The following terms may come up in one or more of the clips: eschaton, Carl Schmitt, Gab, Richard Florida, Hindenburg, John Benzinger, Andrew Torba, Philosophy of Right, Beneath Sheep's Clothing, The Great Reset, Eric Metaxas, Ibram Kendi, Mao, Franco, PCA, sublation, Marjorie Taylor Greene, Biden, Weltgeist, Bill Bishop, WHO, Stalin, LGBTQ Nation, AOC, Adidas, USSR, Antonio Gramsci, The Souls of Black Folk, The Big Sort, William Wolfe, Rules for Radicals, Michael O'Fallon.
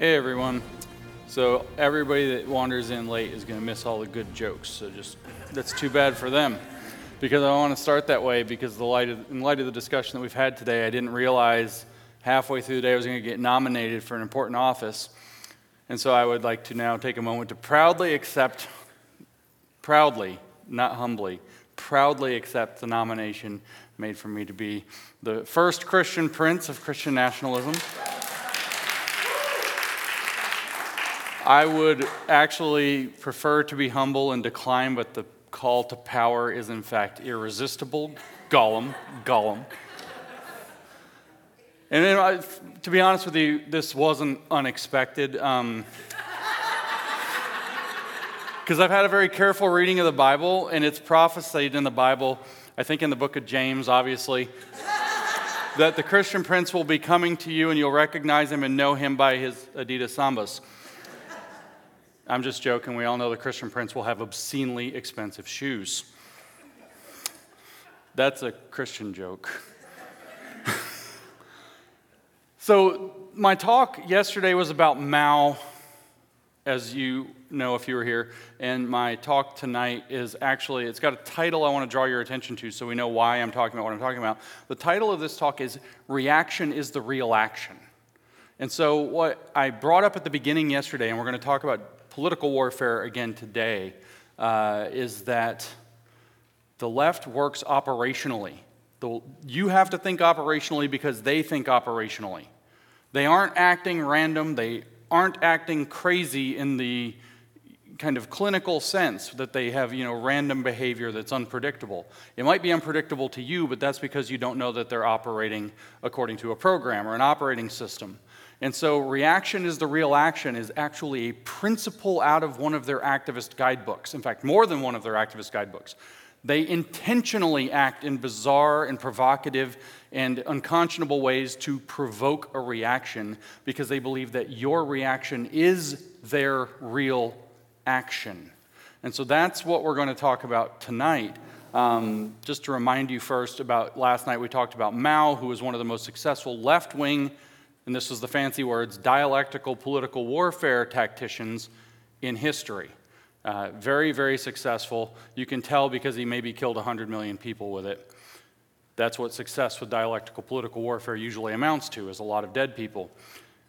Hey everyone. So everybody that wanders in late is going to miss all the good jokes. So just, that's too bad for them. Because I don't want to start that way because in light of the discussion that we've had today, I didn't realize halfway through the day I was going to get nominated for an important office. And so I would like to now take a moment to proudly accept the nomination made for me to be the first Christian prince of Christian nationalism. I would actually prefer to be humble and decline, but the call to power is in fact irresistible. Gollum. And then, to be honest with you, this wasn't unexpected. Because I've had a very careful reading of the Bible, and it's prophesied in the Bible, I think in the book of James, obviously, that the Christian prince will be coming to you and you'll recognize him and know him by his Adidas Sambas. I'm just joking. We all know the Christian prince will have obscenely expensive shoes. That's a Christian joke. So my talk yesterday was about Mao, as you know if you were here, and my talk tonight is actually, it's got a title I want to draw your attention to so we know why I'm talking about what I'm talking about. The title of this talk is Reaction is the Real Action. And so what I brought up at the beginning yesterday, and we're going to talk about political warfare again today, is that the left works operationally. You have to think operationally because they think operationally. They aren't acting random, they aren't acting crazy in the kind of clinical sense that they have, random behavior that's unpredictable. It might be unpredictable to you, but that's because you don't know that they're operating according to a program or an operating system. And so reaction is the real action is actually a principle out of one of their activist guidebooks. In fact, more than one of their activist guidebooks. They intentionally act in bizarre and provocative and unconscionable ways to provoke a reaction because they believe that your reaction is their real action. And so that's what we're going to talk about tonight. Just to remind you first about last night, we talked about Mao, who was one of the most successful left-wing, and this was the fancy words, dialectical political warfare tacticians in history. Very, very successful. You can tell because he maybe killed 100 million people with it. That's what success with dialectical political warfare usually amounts to, is a lot of dead people.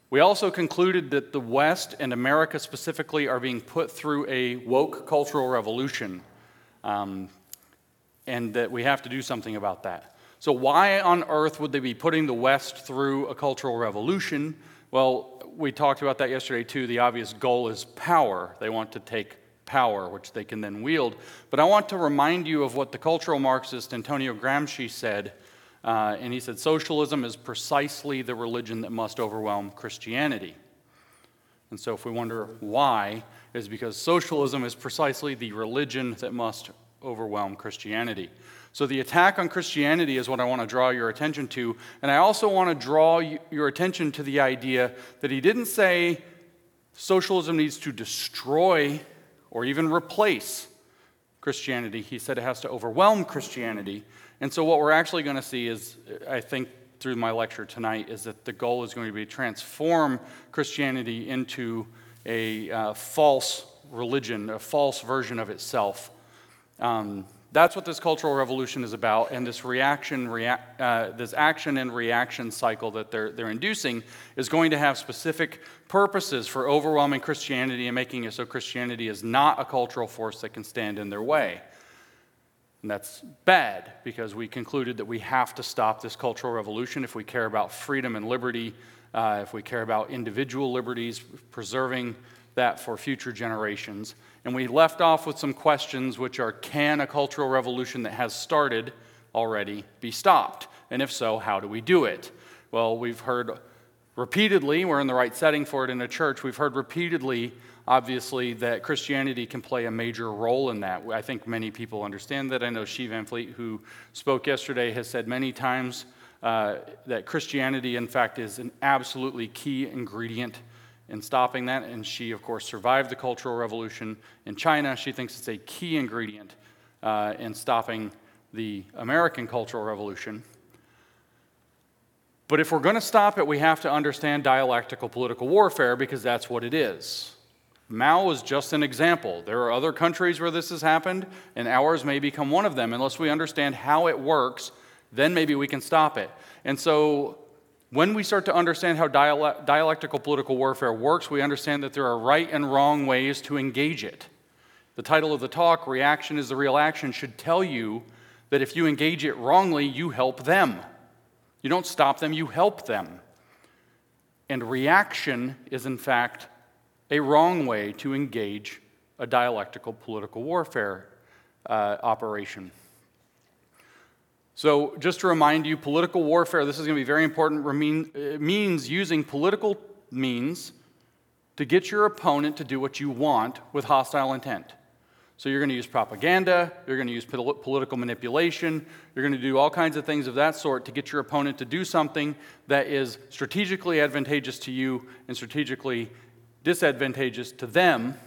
We also concluded that the West and America specifically are being put through a woke cultural revolution, and that we have to do something about that. So why on earth would they be putting the West through a cultural revolution? Well, we talked about that yesterday too. The obvious goal is power. They want to take power, which they can then wield. But I want to remind you of what the cultural Marxist Antonio Gramsci said, and he said, socialism is precisely the religion that must overwhelm Christianity. And so if we wonder why, it's because socialism is precisely the religion that must overwhelm Christianity. So the attack on Christianity is what I want to draw your attention to, and I also want to draw your attention to the idea that he didn't say socialism needs to destroy or even replace Christianity. He said it has to overwhelm Christianity. And so what we're actually going to see is, I think through my lecture tonight, is that the goal is going to be to transform Christianity into a false religion, a false version of itself. That's what this cultural revolution is about, and this this action and reaction cycle that they're inducing is going to have specific purposes for overwhelming Christianity and making it so Christianity is not a cultural force that can stand in their way. And that's bad, because we concluded that we have to stop this cultural revolution if we care about freedom and liberty, if we care about individual liberties, preserving that for future generations. And we left off with some questions, which are, can a cultural revolution that has started already be stopped? And if so, how do we do it? Well, we've heard repeatedly, we're in the right setting for it in a church, we've heard repeatedly, obviously, that Christianity can play a major role in that. I think many people understand that. I know Shee Van Fleet, who spoke yesterday, has said many times that Christianity, in fact, is an absolutely key ingredient in stopping that, and she, of course, survived the Cultural Revolution in China. She thinks it's a key ingredient in stopping the American Cultural Revolution. But if we're going to stop it, we have to understand dialectical political warfare, because that's what it is. Mao is just an example. There are other countries where this has happened, and ours may become one of them. Unless we understand how it works, then maybe we can stop it. And so when we start to understand how dialectical political warfare works, we understand that there are right and wrong ways to engage it. The title of the talk, Reaction is the Real Action, should tell you that if you engage it wrongly, you help them. You don't stop them, you help them. And reaction is, in fact, a wrong way to engage a dialectical political warfare operation. So just to remind you, political warfare, this is going to be very important, means using political means to get your opponent to do what you want with hostile intent. So you're going to use propaganda, you're going to use political manipulation, you're going to do all kinds of things of that sort to get your opponent to do something that is strategically advantageous to you and strategically disadvantageous to them,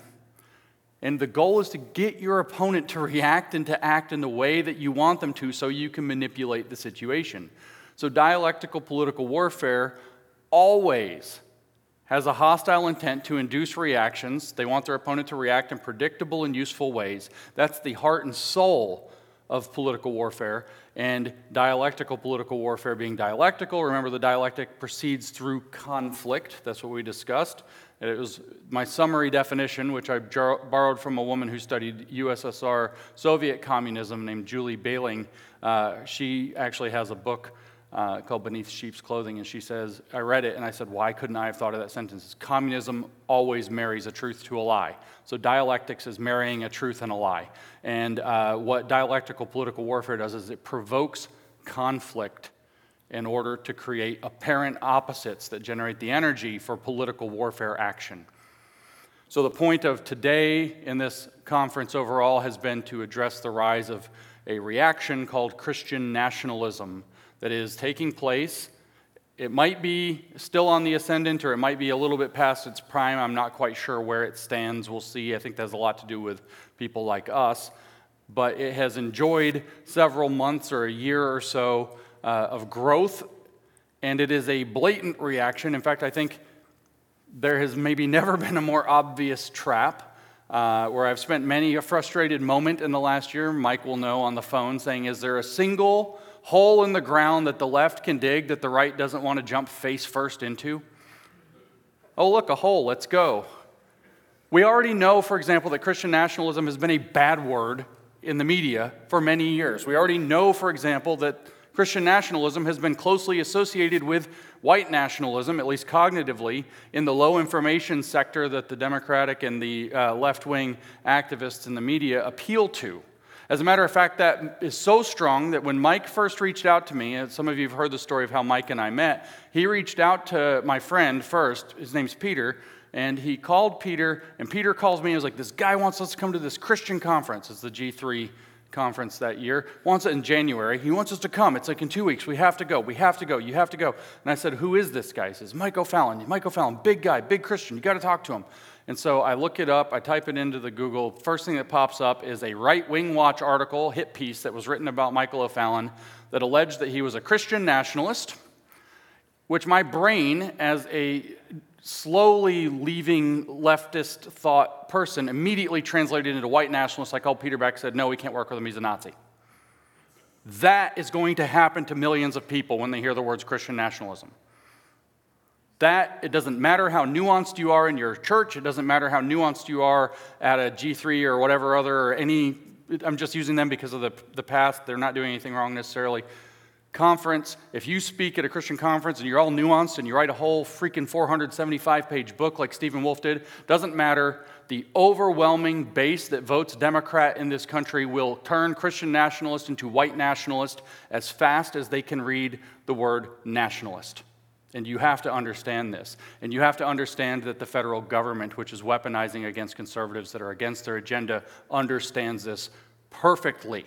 and the goal is to get your opponent to react and to act in the way that you want them to so you can manipulate the situation. So dialectical political warfare always has a hostile intent to induce reactions. They want their opponent to react in predictable and useful ways. That's the heart and soul of political warfare, and dialectical political warfare being dialectical. Remember, the dialectic proceeds through conflict. That's what we discussed. And it was my summary definition, which I borrowed from a woman who studied USSR Soviet communism named Julie Bailing. She actually has a book called Beneath Sheep's Clothing, and she says, I read it and I said, why couldn't I have thought of that sentence? It's, communism always marries a truth to a lie. So dialectics is marrying a truth and a lie. And what dialectical political warfare does is it provokes conflict in order to create apparent opposites that generate the energy for political warfare action. So the point of today in this conference overall has been to address the rise of a reaction called Christian nationalism that is taking place. It might be still on the ascendant, or it might be a little bit past its prime. I'm not quite sure where it stands. We'll see. I think that has a lot to do with people like us. But it has enjoyed several months or a year or so of growth, and it is a blatant reaction. In fact, I think there has maybe never been a more obvious trap. Where I've spent many a frustrated moment in the last year, Mike will know, on the phone saying, is there a single hole in the ground that the left can dig that the right doesn't want to jump face first into? Oh, look, a hole, let's go. We already know, for example, that Christian nationalism has been a bad word in the media for many years. We already know, for example, that Christian nationalism has been closely associated with white nationalism, at least cognitively, in the low information sector that the Democratic and the left-wing activists in the media appeal to. As a matter of fact, that is so strong that when Mike first reached out to me, and some of you have heard the story of how Mike and I met, he reached out to my friend first, his name's Peter, and he called Peter, and Peter calls me and was like, this guy wants us to come to this Christian conference. It's the G3 conference that year, wants it in January. He wants us to come. It's like in 2 weeks. We have to go. You have to go. And I said, who is this guy? He says, Mike O'Fallon, big guy, big Christian. You got to talk to him. And so I look it up. I type it into the Google. First thing that pops up is a Right Wing Watch article, hit piece that was written about Michael O'Fallon that alleged that he was a Christian nationalist, which my brain, as a slowly leaving leftist thought person, immediately translated into white nationalist. I called Peter back and said, no, we can't work with him, he's a Nazi. That is going to happen to millions of people when they hear the words Christian nationalism. That, it doesn't matter how nuanced you are in your church, it doesn't matter how nuanced you are at a G3 or whatever other, or any, I'm just using them because of the past, they're not doing anything wrong necessarily. Conference, if you speak at a Christian conference and you're all nuanced and you write a whole freaking 475-page book like Stephen Wolfe did, doesn't matter. The overwhelming base that votes Democrat in this country will turn Christian nationalist into white nationalist as fast as they can read the word nationalist. And you have to understand this. And you have to understand that the federal government, which is weaponizing against conservatives that are against their agenda, understands this perfectly.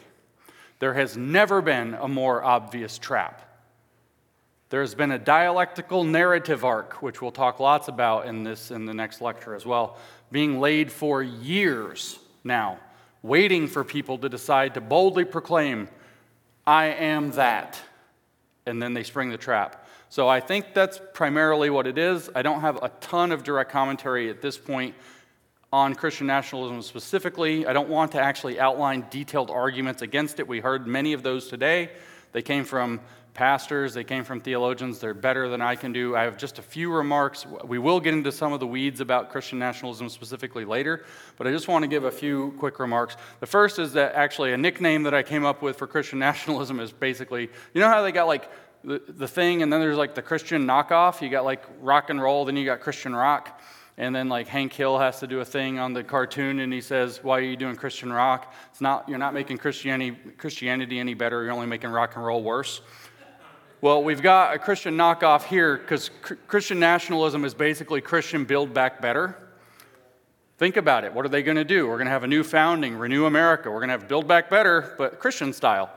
There has never been a more obvious trap. There has been a dialectical narrative arc, which we'll talk lots about in the next lecture as well, being laid for years now, waiting for people to decide to boldly proclaim, I am that, and then they spring the trap. So I think that's primarily what it is. I don't have a ton of direct commentary at this point on Christian nationalism specifically. I don't want to actually outline detailed arguments against it. We heard many of those today. They came from pastors, they came from theologians, they're better than I can do. I have just a few remarks. We will get into some of the weeds about Christian nationalism specifically later, but I just want to give a few quick remarks. The first is that actually a nickname that I came up with for Christian nationalism is basically, you know how they got like the thing, and then there's like the Christian knockoff, you got like rock and roll, then you got Christian rock, and then like Hank Hill has to do a thing on the cartoon and he says, why are you doing Christian rock? It's not, you're not making Christianity any better, you're only making rock and roll worse. Well, we've got a Christian knockoff here because Christian nationalism is basically Christian build back better. Think about it. What are they going to do? We're going to have a new founding, Renew America. We're going to have build back better, but Christian style.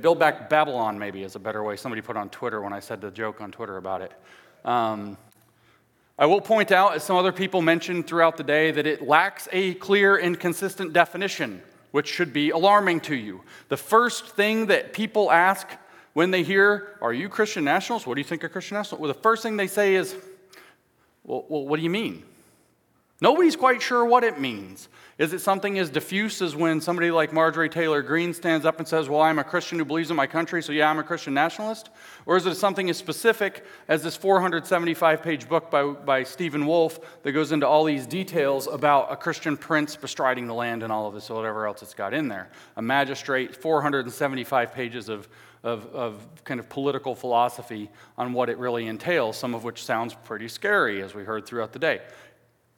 Build back Babylon maybe is a better way. Somebody put on Twitter when I said the joke on Twitter about it. I will point out, as some other people mentioned throughout the day, that it lacks a clear and consistent definition, which should be alarming to you. The first thing that people ask when they hear, are you Christian nationalists? What do you think of Christian nationalists? Well, the first thing they say is, well, what do you mean? Nobody's quite sure what it means. Is it something as diffuse as when somebody like Marjorie Taylor Greene stands up and says, well, I'm a Christian who believes in my country, so yeah, I'm a Christian nationalist? Or is it something as specific as this 475-page book by Stephen Wolfe that goes into all these details about a Christian prince bestriding the land and all of this, or whatever else it's got in there? A magistrate, 475 pages of kind of political philosophy on what it really entails, some of which sounds pretty scary, as we heard throughout the day.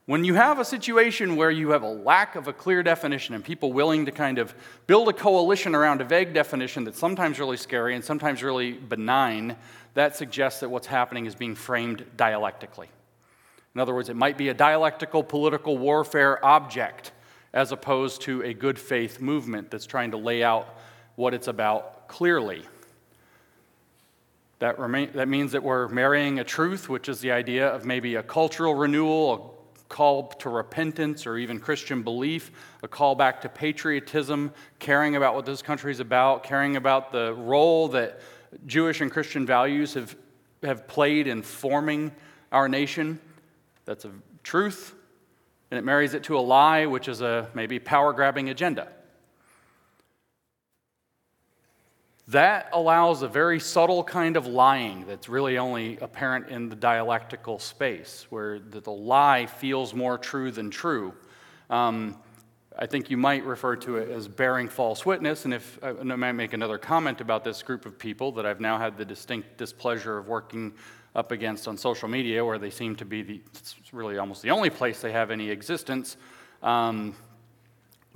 When you have a situation where you have a lack of a clear definition and people willing to kind of build a coalition around a vague definition that's sometimes really scary and sometimes really benign, that suggests that what's happening is being framed dialectically. In other words, it might be a dialectical political warfare object as opposed to a good faith movement that's trying to lay out what it's about clearly. That means that we're marrying a truth, which is the idea of maybe a cultural renewal, a call to repentance or even Christian belief, a call back to patriotism, caring about what this country's about, caring about the role that Jewish and Christian values have played in forming our nation. That's a truth, and it marries it to a lie, which is a maybe power-grabbing agenda. That allows a very subtle kind of lying that's really only apparent in the dialectical space, where the lie feels more true than true. I think you might refer to it as bearing false witness, and I might make another comment about this group of people that I've now had the distinct displeasure of working up against on social media, where they seem to be it's really almost the only place they have any existence.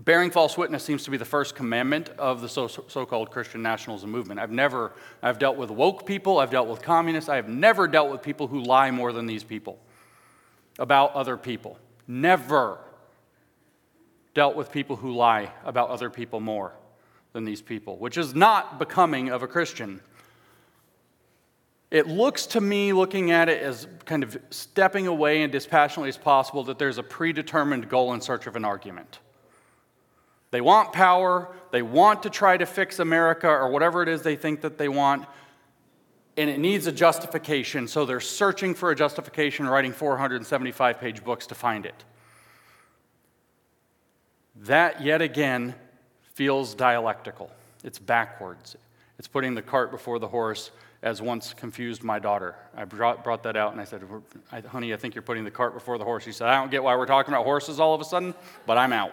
Bearing false witness seems to be the first commandment of the so-called Christian nationalism movement. I've dealt with woke people, I've dealt with communists, I have never dealt with people who lie more than these people about other people. Never dealt with people who lie about other people more than these people, which is not becoming of a Christian. It looks to me, looking at it, as kind of stepping away and dispassionately as possible, that there's a predetermined goal in search of an argument. They want power, they want to try to fix America or whatever it is they think that they want, and it needs a justification, so they're searching for a justification, writing 475-page books to find it. That, yet again, feels dialectical. It's backwards. It's putting the cart before the horse, as once confused my daughter. I brought that out and I said, honey, I think you're putting the cart before the horse. She said, I don't get why we're talking about horses all of a sudden, but I'm out.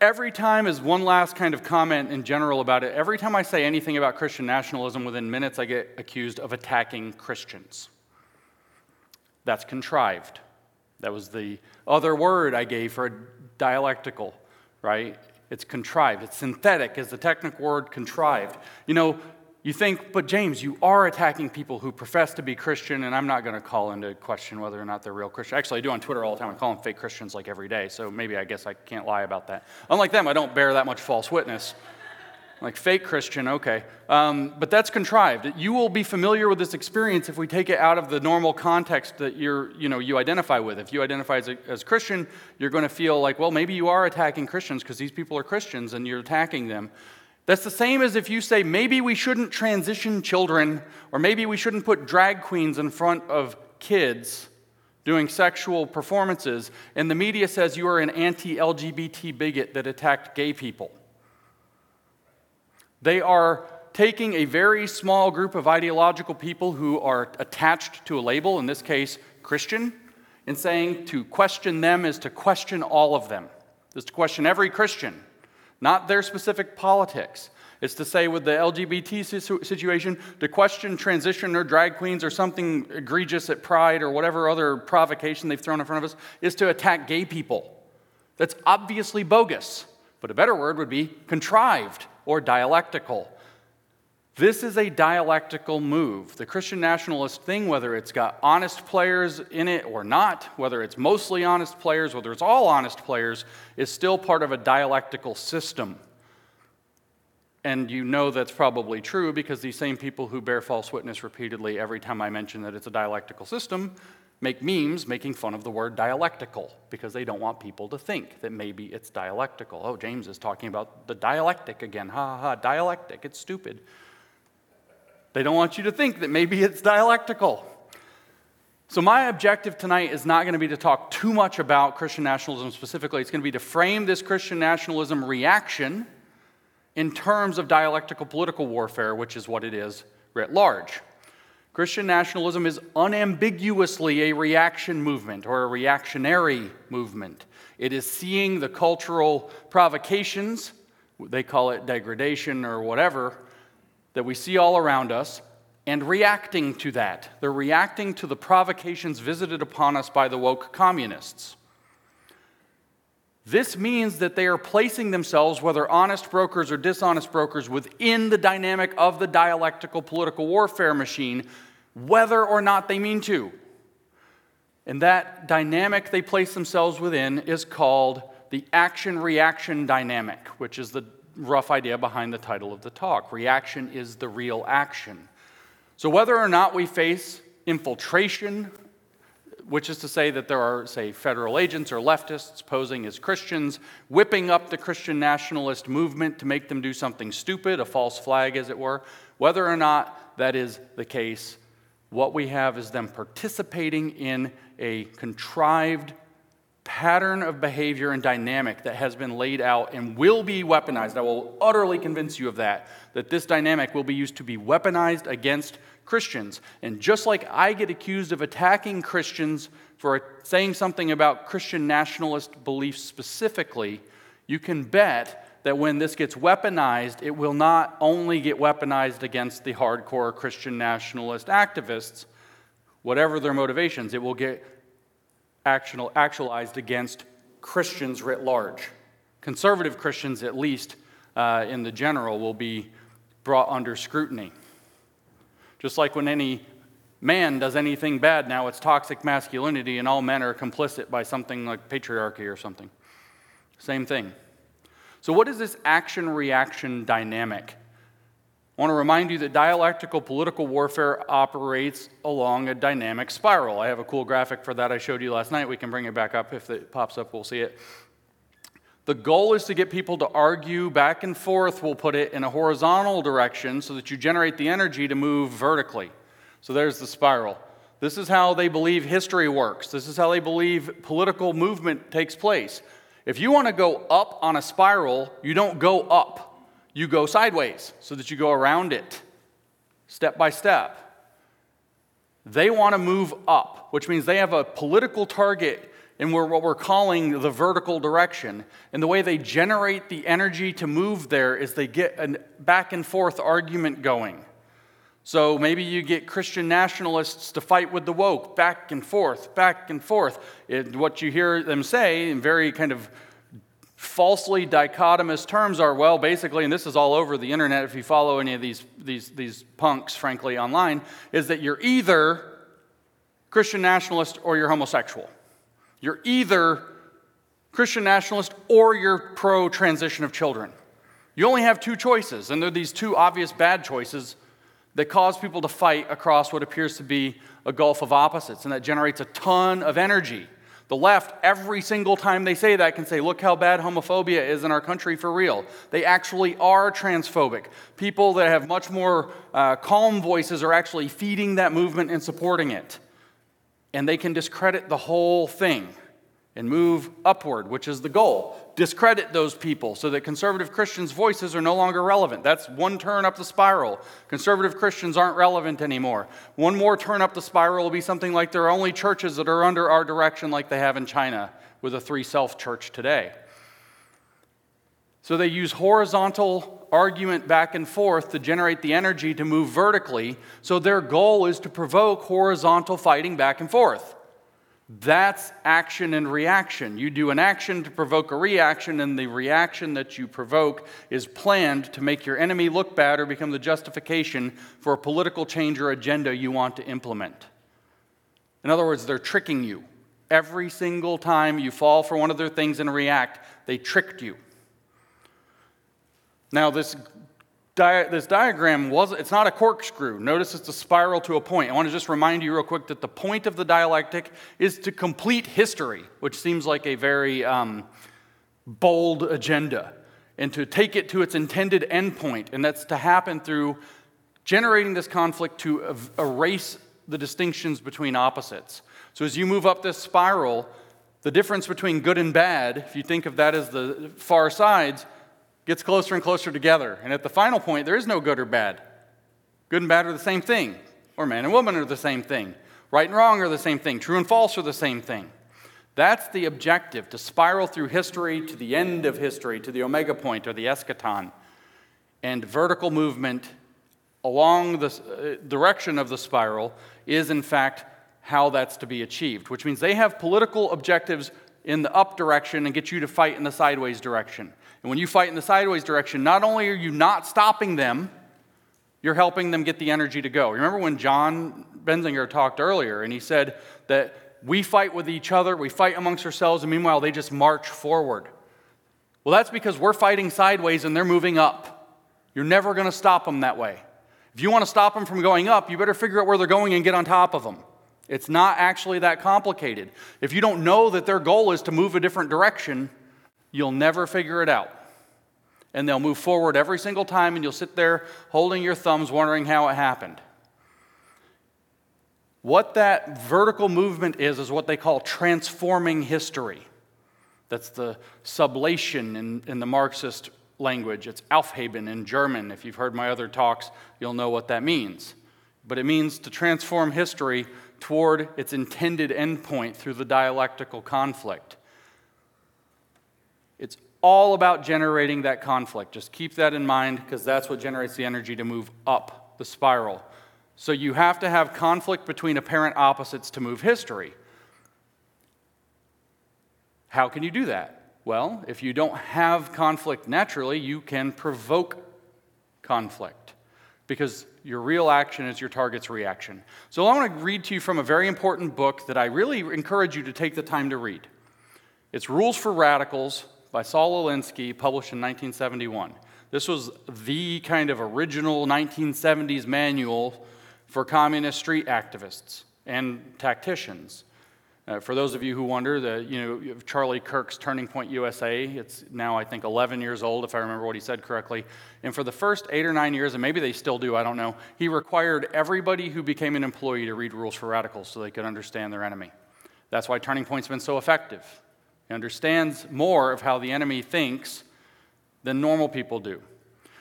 Every time, is one last kind of comment in general about it, every time I say anything about Christian nationalism, within minutes I get accused of attacking Christians. That's contrived. That was the other word I gave for dialectical, right? It's contrived. It's synthetic is the technical word, contrived. You know, you think, but James, you are attacking people who profess to be Christian, and I'm not going to call into question whether or not they're real Christian. Actually, I do on Twitter all the time. I call them fake Christians like every day, so maybe I guess I can't lie about that. Unlike them, I don't bear that much false witness. Like fake Christian, okay. But that's contrived. You will be familiar with this experience if we take it out of the normal context that you identify with. If you identify as Christian, you're going to feel like, well, maybe you are attacking Christians because these people are Christians and you're attacking them. That's the same as if you say, maybe we shouldn't transition children, or maybe we shouldn't put drag queens in front of kids doing sexual performances, and the media says you are an anti-LGBT bigot that attacked gay people. They are taking a very small group of ideological people who are attached to a label, in this case, Christian, and saying to question them is to question all of them. It's to question every Christian, not their specific politics. It's to say with the LGBT situation, to question transition or drag queens or something egregious at Pride or whatever other provocation they've thrown in front of us, is to attack gay people. That's obviously bogus, but a better word would be contrived or dialectical. This is a dialectical move. The Christian nationalist thing, whether it's got honest players in it or not, whether it's mostly honest players, whether it's all honest players, is still part of a dialectical system. And you know that's probably true because these same people who bear false witness repeatedly every time I mention that it's a dialectical system make memes making fun of the word dialectical because they don't want people to think that maybe it's dialectical. Oh, James is talking about the dialectic again. Ha ha ha, dialectic, it's stupid. They don't want you to think that maybe it's dialectical. So my objective tonight is not going to be to talk too much about Christian nationalism specifically. It's going to be to frame this Christian nationalism reaction in terms of dialectical political warfare, which is what it is writ large. Christian nationalism is unambiguously a reaction movement or a reactionary movement. It is seeing the cultural provocations, they call it degradation or whatever, that we see all around us, and reacting to that. They're reacting to the provocations visited upon us by the woke communists. This means that they are placing themselves, whether honest brokers or dishonest brokers, within the dynamic of the dialectical political warfare machine, whether or not they mean to. And that dynamic they place themselves within is called the action-reaction dynamic, which is the rough idea behind the title of the talk. Reaction is the real action. So whether or not we face infiltration, which is to say that there are, say, federal agents or leftists posing as Christians, whipping up the Christian nationalist movement to make them do something stupid, a false flag, as it were, whether or not that is the case, what we have is them participating in a contrived pattern of behavior and dynamic that has been laid out and will be weaponized. I will utterly convince you of that, that this dynamic will be used to be weaponized against Christians. And just like I get accused of attacking Christians for saying something about Christian nationalist beliefs specifically, you can bet that when this gets weaponized, it will not only get weaponized against the hardcore Christian nationalist activists, whatever their motivations, it will get actualized against Christians writ large. Conservative Christians, at least in the general, will be brought under scrutiny. Just like when any man does anything bad now, it's toxic masculinity and all men are complicit by something like patriarchy or something. Same thing. So what is this action-reaction dynamic? I want to remind you that dialectical political warfare operates along a dynamic spiral. I have a cool graphic for that I showed you last night. We can bring it back up. If it pops up, we'll see it. The goal is to get people to argue back and forth, we'll put it, in a horizontal direction so that you generate the energy to move vertically. So there's the spiral. This is how they believe history works. This is how they believe political movement takes place. If you want to go up on a spiral, you don't go up. You go sideways so that you go around it, step by step. They want to move up, which means they have a political target in what we're calling the vertical direction. And the way they generate the energy to move there is they get a back and forth argument going. So maybe you get Christian nationalists to fight with the woke, back and forth, back and forth. What you hear them say in very kind of falsely dichotomous terms are, well, basically, and this is all over the internet if you follow any of these punks, frankly, online, is that you're either Christian nationalist or you're homosexual. You're either Christian nationalist or you're pro-transition of children. You only have two choices, and they're these two obvious bad choices that cause people to fight across what appears to be a gulf of opposites, and that generates a ton of energy. The left, every single time they say that, can say, look how bad homophobia is in our country for real. They actually are transphobic. People that have much more calm voices are actually feeding that movement and supporting it. And they can discredit the whole thing and move upward, which is the goal. Discredit those people so that conservative Christians' voices are no longer relevant. That's one turn up the spiral. Conservative Christians aren't relevant anymore. One more turn up the spiral will be something like there are only churches that are under our direction like they have in China with a three-self church today. So they use horizontal argument back and forth to generate the energy to move vertically, so their goal is to provoke horizontal fighting back and forth. That's action and reaction. You do an action to provoke a reaction, and the reaction that you provoke is planned to make your enemy look bad or become the justification for a political change or agenda you want to implement. In other words, they're tricking you. Every single time you fall for one of their things and react, they tricked you. Now, this diagram, it's not a corkscrew. Notice it's a spiral to a point. I want to just remind you real quick that the point of the dialectic is to complete history, which seems like a very bold agenda, and to take it to its intended endpoint, and that's to happen through generating this conflict to erase the distinctions between opposites. So as you move up this spiral, the difference between good and bad, if you think of that as the far sides, gets closer and closer together. And at the final point, there is no good or bad. Good and bad are the same thing. Or man and woman are the same thing. Right and wrong are the same thing. True and false are the same thing. That's the objective, to spiral through history to the end of history, to the omega point or the eschaton. And vertical movement along the direction of the spiral is, in fact, how that's to be achieved, which means they have political objectives in the up direction and get you to fight in the sideways direction. And when you fight in the sideways direction, not only are you not stopping them, you're helping them get the energy to go. Remember when John Benzinger talked earlier, and he said that we fight with each other, we fight amongst ourselves, and meanwhile they just march forward. Well, that's because we're fighting sideways and they're moving up. You're never going to stop them that way. If you want to stop them from going up, you better figure out where they're going and get on top of them. It's not actually that complicated. If you don't know that their goal is to move a different direction, you'll never figure it out. And they'll move forward every single time, and you'll sit there holding your thumbs wondering how it happened. What that vertical movement is what they call transforming history. That's the sublation in the Marxist language. It's Aufheben in German. If you've heard my other talks, you'll know what that means. But it means to transform history toward its intended endpoint through the dialectical conflict. It's all about generating that conflict. Just keep that in mind, because that's what generates the energy to move up the spiral. So you have to have conflict between apparent opposites to move history. How can you do that? Well, if you don't have conflict naturally, you can provoke conflict, because your real action is your target's reaction. So I want to read to you from a very important book that I really encourage you to take the time to read. It's Rules for Radicals by Saul Alinsky, published in 1971. This was the kind of original 1970s manual for communist street activists and tacticians. For those of you who wonder, Charlie Kirk's Turning Point USA, it's now, I think, 11 years old, if I remember what he said correctly. And for the first 8 or 9 years, and maybe they still do, I don't know, he required everybody who became an employee to read Rules for Radicals so they could understand their enemy. That's why Turning Point's been so effective. He understands more of how the enemy thinks than normal people do.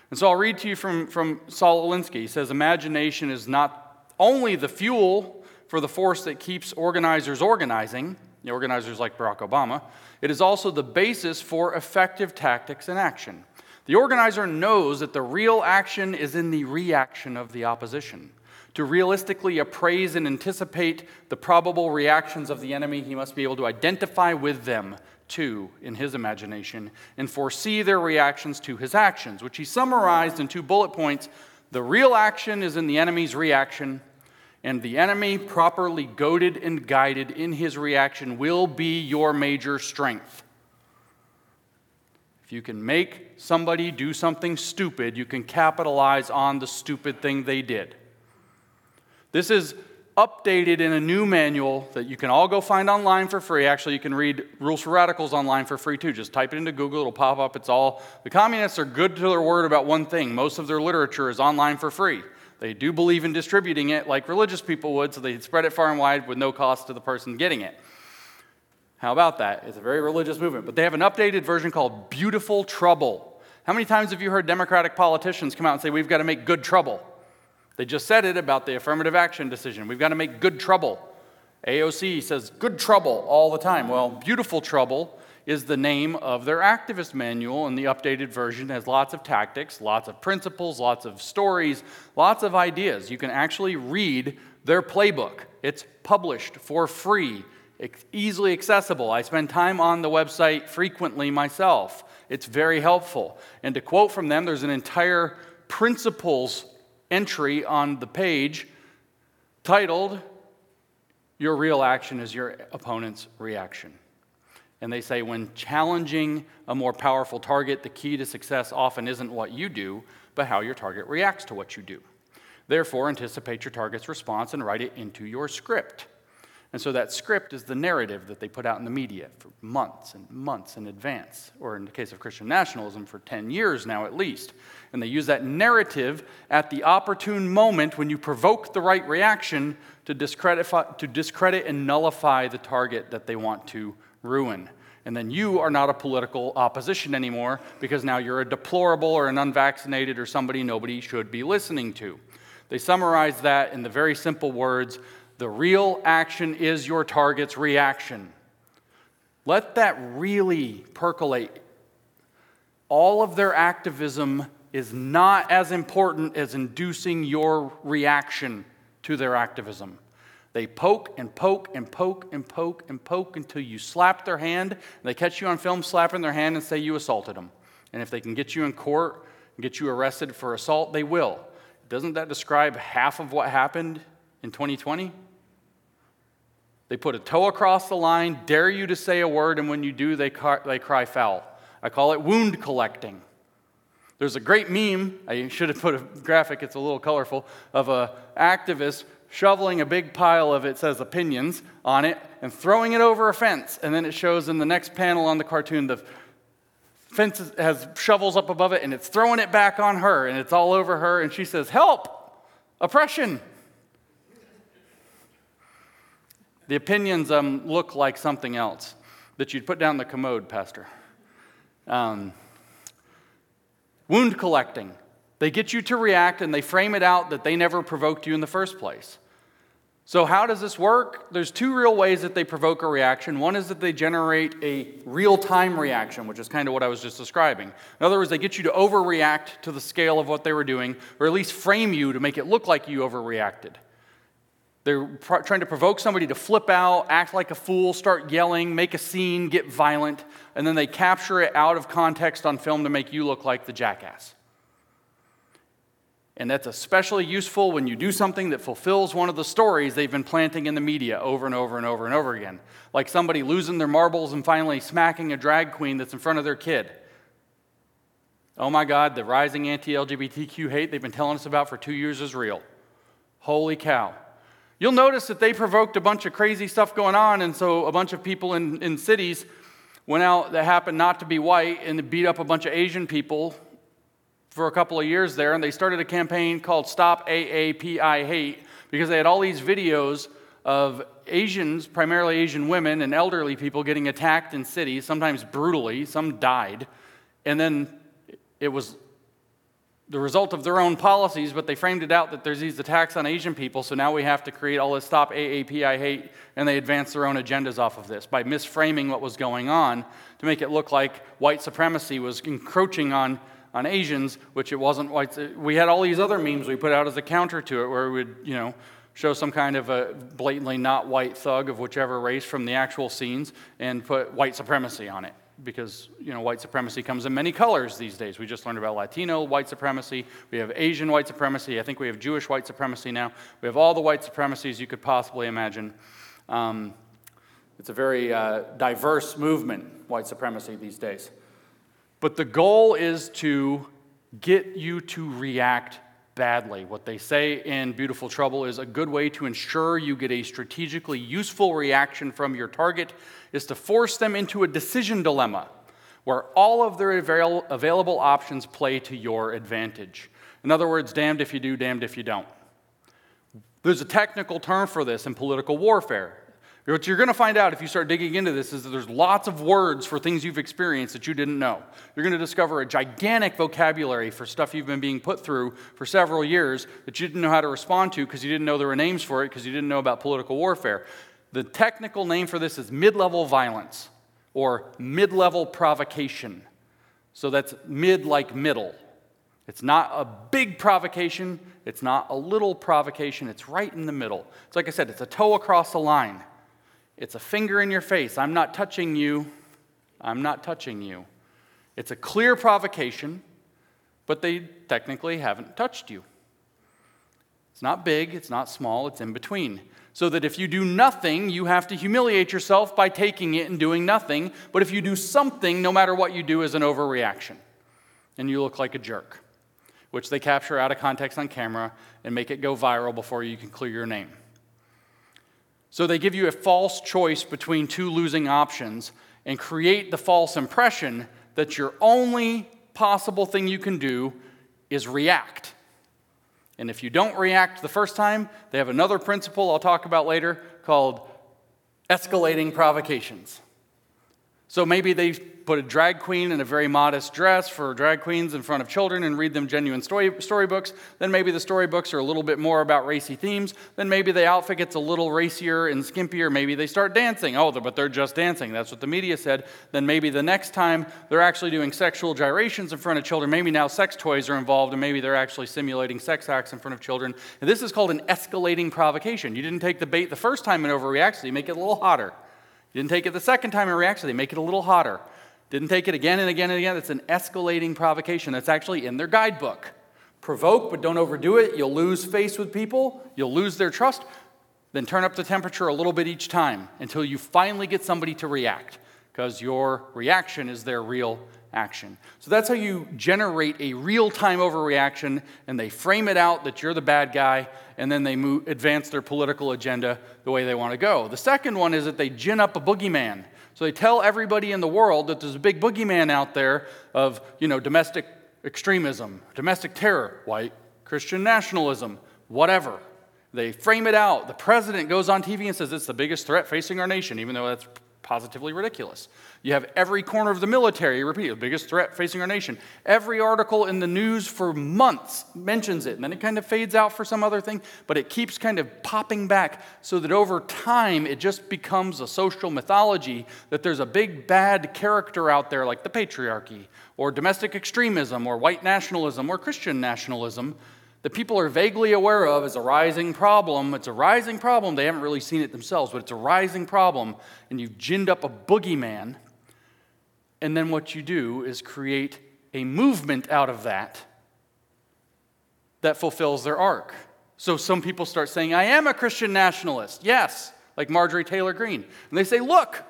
And so I'll read to you from Saul Alinsky. He says, imagination is not only the fuel for the force that keeps organizers organizing, the organizers like Barack Obama, it is also the basis for effective tactics and action. The organizer knows that the real action is in the reaction of the opposition. To realistically appraise and anticipate the probable reactions of the enemy, he must be able to identify with them, too, in his imagination, and foresee their reactions to his actions, which he summarized in 2 bullet points. The real action is in the enemy's reaction, and the enemy, properly goaded and guided in his reaction, will be your major strength. If you can make somebody do something stupid, you can capitalize on the stupid thing they did. This is updated in a new manual that you can all go find online for free. Actually, you can read Rules for Radicals online for free too. Just type it into Google, it'll pop up. It's all, the communists are good to their word about one thing. Most of their literature is online for free. They do believe in distributing it like religious people would, so they'd spread it far and wide with no cost to the person getting it. How about that? It's a very religious movement. But they have an updated version called Beautiful Trouble. How many times have you heard Democratic politicians come out and say, we've got to make good trouble? They just said it about the affirmative action decision. We've got to make good trouble. AOC says good trouble all the time. Well, Beautiful Trouble is the name of their activist manual, and the updated version has lots of tactics, lots of principles, lots of stories, lots of ideas. You can actually read their playbook. It's published for free. It's easily accessible. I spend time on the website frequently myself. It's very helpful. And to quote from them, there's an entire principles entry on the page titled, "Your Real Action is Your Opponent's Reaction." And they say, when challenging a more powerful target, the key to success often isn't what you do, but how your target reacts to what you do. Therefore, anticipate your target's response and write it into your script. And so that script is the narrative that they put out in the media for months and months in advance, or in the case of Christian nationalism, for 10 years now at least. And they use that narrative at the opportune moment when you provoke the right reaction to discredit and nullify the target that they want to ruin. And then you are not a political opposition anymore because now you're a deplorable or an unvaccinated or somebody nobody should be listening to. They summarize that in the very simple words, the real action is your target's reaction. Let that really percolate. All of their activism is not as important as inducing your reaction to their activism. They poke and poke and poke and poke and poke until you slap their hand. They catch you on film slapping their hand and say you assaulted them. And if they can get you in court and get you arrested for assault, they will. Doesn't that describe half of what happened in 2020? They put a toe across the line, dare you to say a word, and when you do, they cry foul. I call it wound collecting. There's a great meme, I should have put a graphic, it's a little colorful, of an activist shoveling a big pile of, it says opinions, on it, and throwing it over a fence. And then it shows in the next panel on the cartoon, the fence has shovels up above it, and it's throwing it back on her, and it's all over her, and she says, help! Oppression! The opinions look like something else that you'd put down the commode, Pastor. Wound collecting. They get you to react and they frame it out that they never provoked you in the first place. So how does this work? There's two real ways that they provoke a reaction. One is that they generate a real-time reaction, which is kind of what I was just describing. In other words, they get you to overreact to the scale of what they were doing, or at least frame you to make it look like you overreacted. They're trying to provoke somebody to flip out, act like a fool, start yelling, make a scene, get violent, and then they capture it out of context on film to make you look like the jackass. And that's especially useful when you do something that fulfills one of the stories they've been planting in the media over and over and over and over again, like somebody losing their marbles and finally smacking a drag queen that's in front of their kid. Oh my God, the rising anti-LGBTQ hate they've been telling us about for 2 years is real. Holy cow. You'll notice that they provoked a bunch of crazy stuff going on, and so a bunch of people in cities went out that happened not to be white and beat up a bunch of Asian people for a couple of years there, and they started a campaign called Stop AAPI Hate because they had all these videos of Asians, primarily Asian women and elderly people getting attacked in cities, sometimes brutally, some died, and then it was the result of their own policies, but they framed it out that there's these attacks on Asian people, so now we have to create all this Stop AAPI Hate, and they advance their own agendas off of this by misframing what was going on to make it look like white supremacy was encroaching on Asians, which it wasn't. We had all these other memes we put out as a counter to it where we would, show some kind of a blatantly not white thug of whichever race from the actual scenes and put white supremacy on it. Because, white supremacy comes in many colors these days. We just learned about Latino white supremacy. We have Asian white supremacy. I think we have Jewish white supremacy now. We have all the white supremacies you could possibly imagine. It's a very diverse movement, white supremacy these days. But the goal is to get you to react badly. What they say in Beautiful Trouble is a good way to ensure you get a strategically useful reaction from your target is to force them into a decision dilemma where all of their available options play to your advantage. In other words, damned if you do, damned if you don't. There's a technical term for this in political warfare. What you're going to find out if you start digging into this is that there's lots of words for things you've experienced that you didn't know. You're going to discover a gigantic vocabulary for stuff you've been being put through for several years that you didn't know how to respond to because you didn't know there were names for it because you didn't know about political warfare. The technical name for this is mid-level violence or mid-level provocation. So that's mid like middle. It's not a big provocation. It's not a little provocation. It's right in the middle. It's like I said, it's a toe across the line. It's a finger in your face. I'm not touching you. I'm not touching you. It's a clear provocation, but they technically haven't touched you. It's not big. It's not small. It's in between. So that if you do nothing, you have to humiliate yourself by taking it and doing nothing. But if you do something, no matter what you do, is an overreaction. And you look like a jerk, which they capture out of context on camera and make it go viral before you can clear your name. So they give you a false choice between two losing options and create the false impression that your only possible thing you can do is react. And if you don't react the first time, they have another principle I'll talk about later called escalating provocations. So maybe they put a drag queen in a very modest dress for drag queens in front of children and read them genuine storybooks. Then maybe the storybooks are a little bit more about racy themes. Then maybe the outfit gets a little racier and skimpier. Maybe they start dancing. Oh, but they're just dancing. That's what the media said. Then maybe the next time they're actually doing sexual gyrations in front of children. Maybe now sex toys are involved, and maybe they're actually simulating sex acts in front of children. And this is called an escalating provocation. You didn't take the bait the first time and overreact, so you make it a little hotter. Didn't take it the second time and react, so they make it a little hotter. Didn't take it again and again and again. It's an escalating provocation. That's actually in their guidebook. Provoke, but don't overdo it. You'll lose face with people. You'll lose their trust. Then turn up the temperature a little bit each time until you finally get somebody to react, because your reaction is their real action. So that's how you generate a real-time overreaction, and they frame it out that you're the bad guy, and then they advance their political agenda the way they want to go. The second one is that they gin up a boogeyman. So they tell everybody in the world that there's a big boogeyman out there of, domestic extremism, domestic terror, white Christian nationalism, whatever. They frame it out. The president goes on TV and says it's the biggest threat facing our nation, even though that's positively ridiculous. You have every corner of the military, repeat, the biggest threat facing our nation. Every article in the news for months mentions it, and then it kind of fades out for some other thing, but it keeps kind of popping back so that over time it just becomes a social mythology that there's a big bad character out there like the patriarchy or domestic extremism or white nationalism or Christian nationalism that people are vaguely aware of as a rising problem. It's a rising problem. They haven't really seen it themselves, but it's a rising problem. And you've ginned up a boogeyman. And then what you do is create a movement out of that fulfills their arc. So some people start saying, I am a Christian nationalist. Yes, like Marjorie Taylor Greene. And they say, look,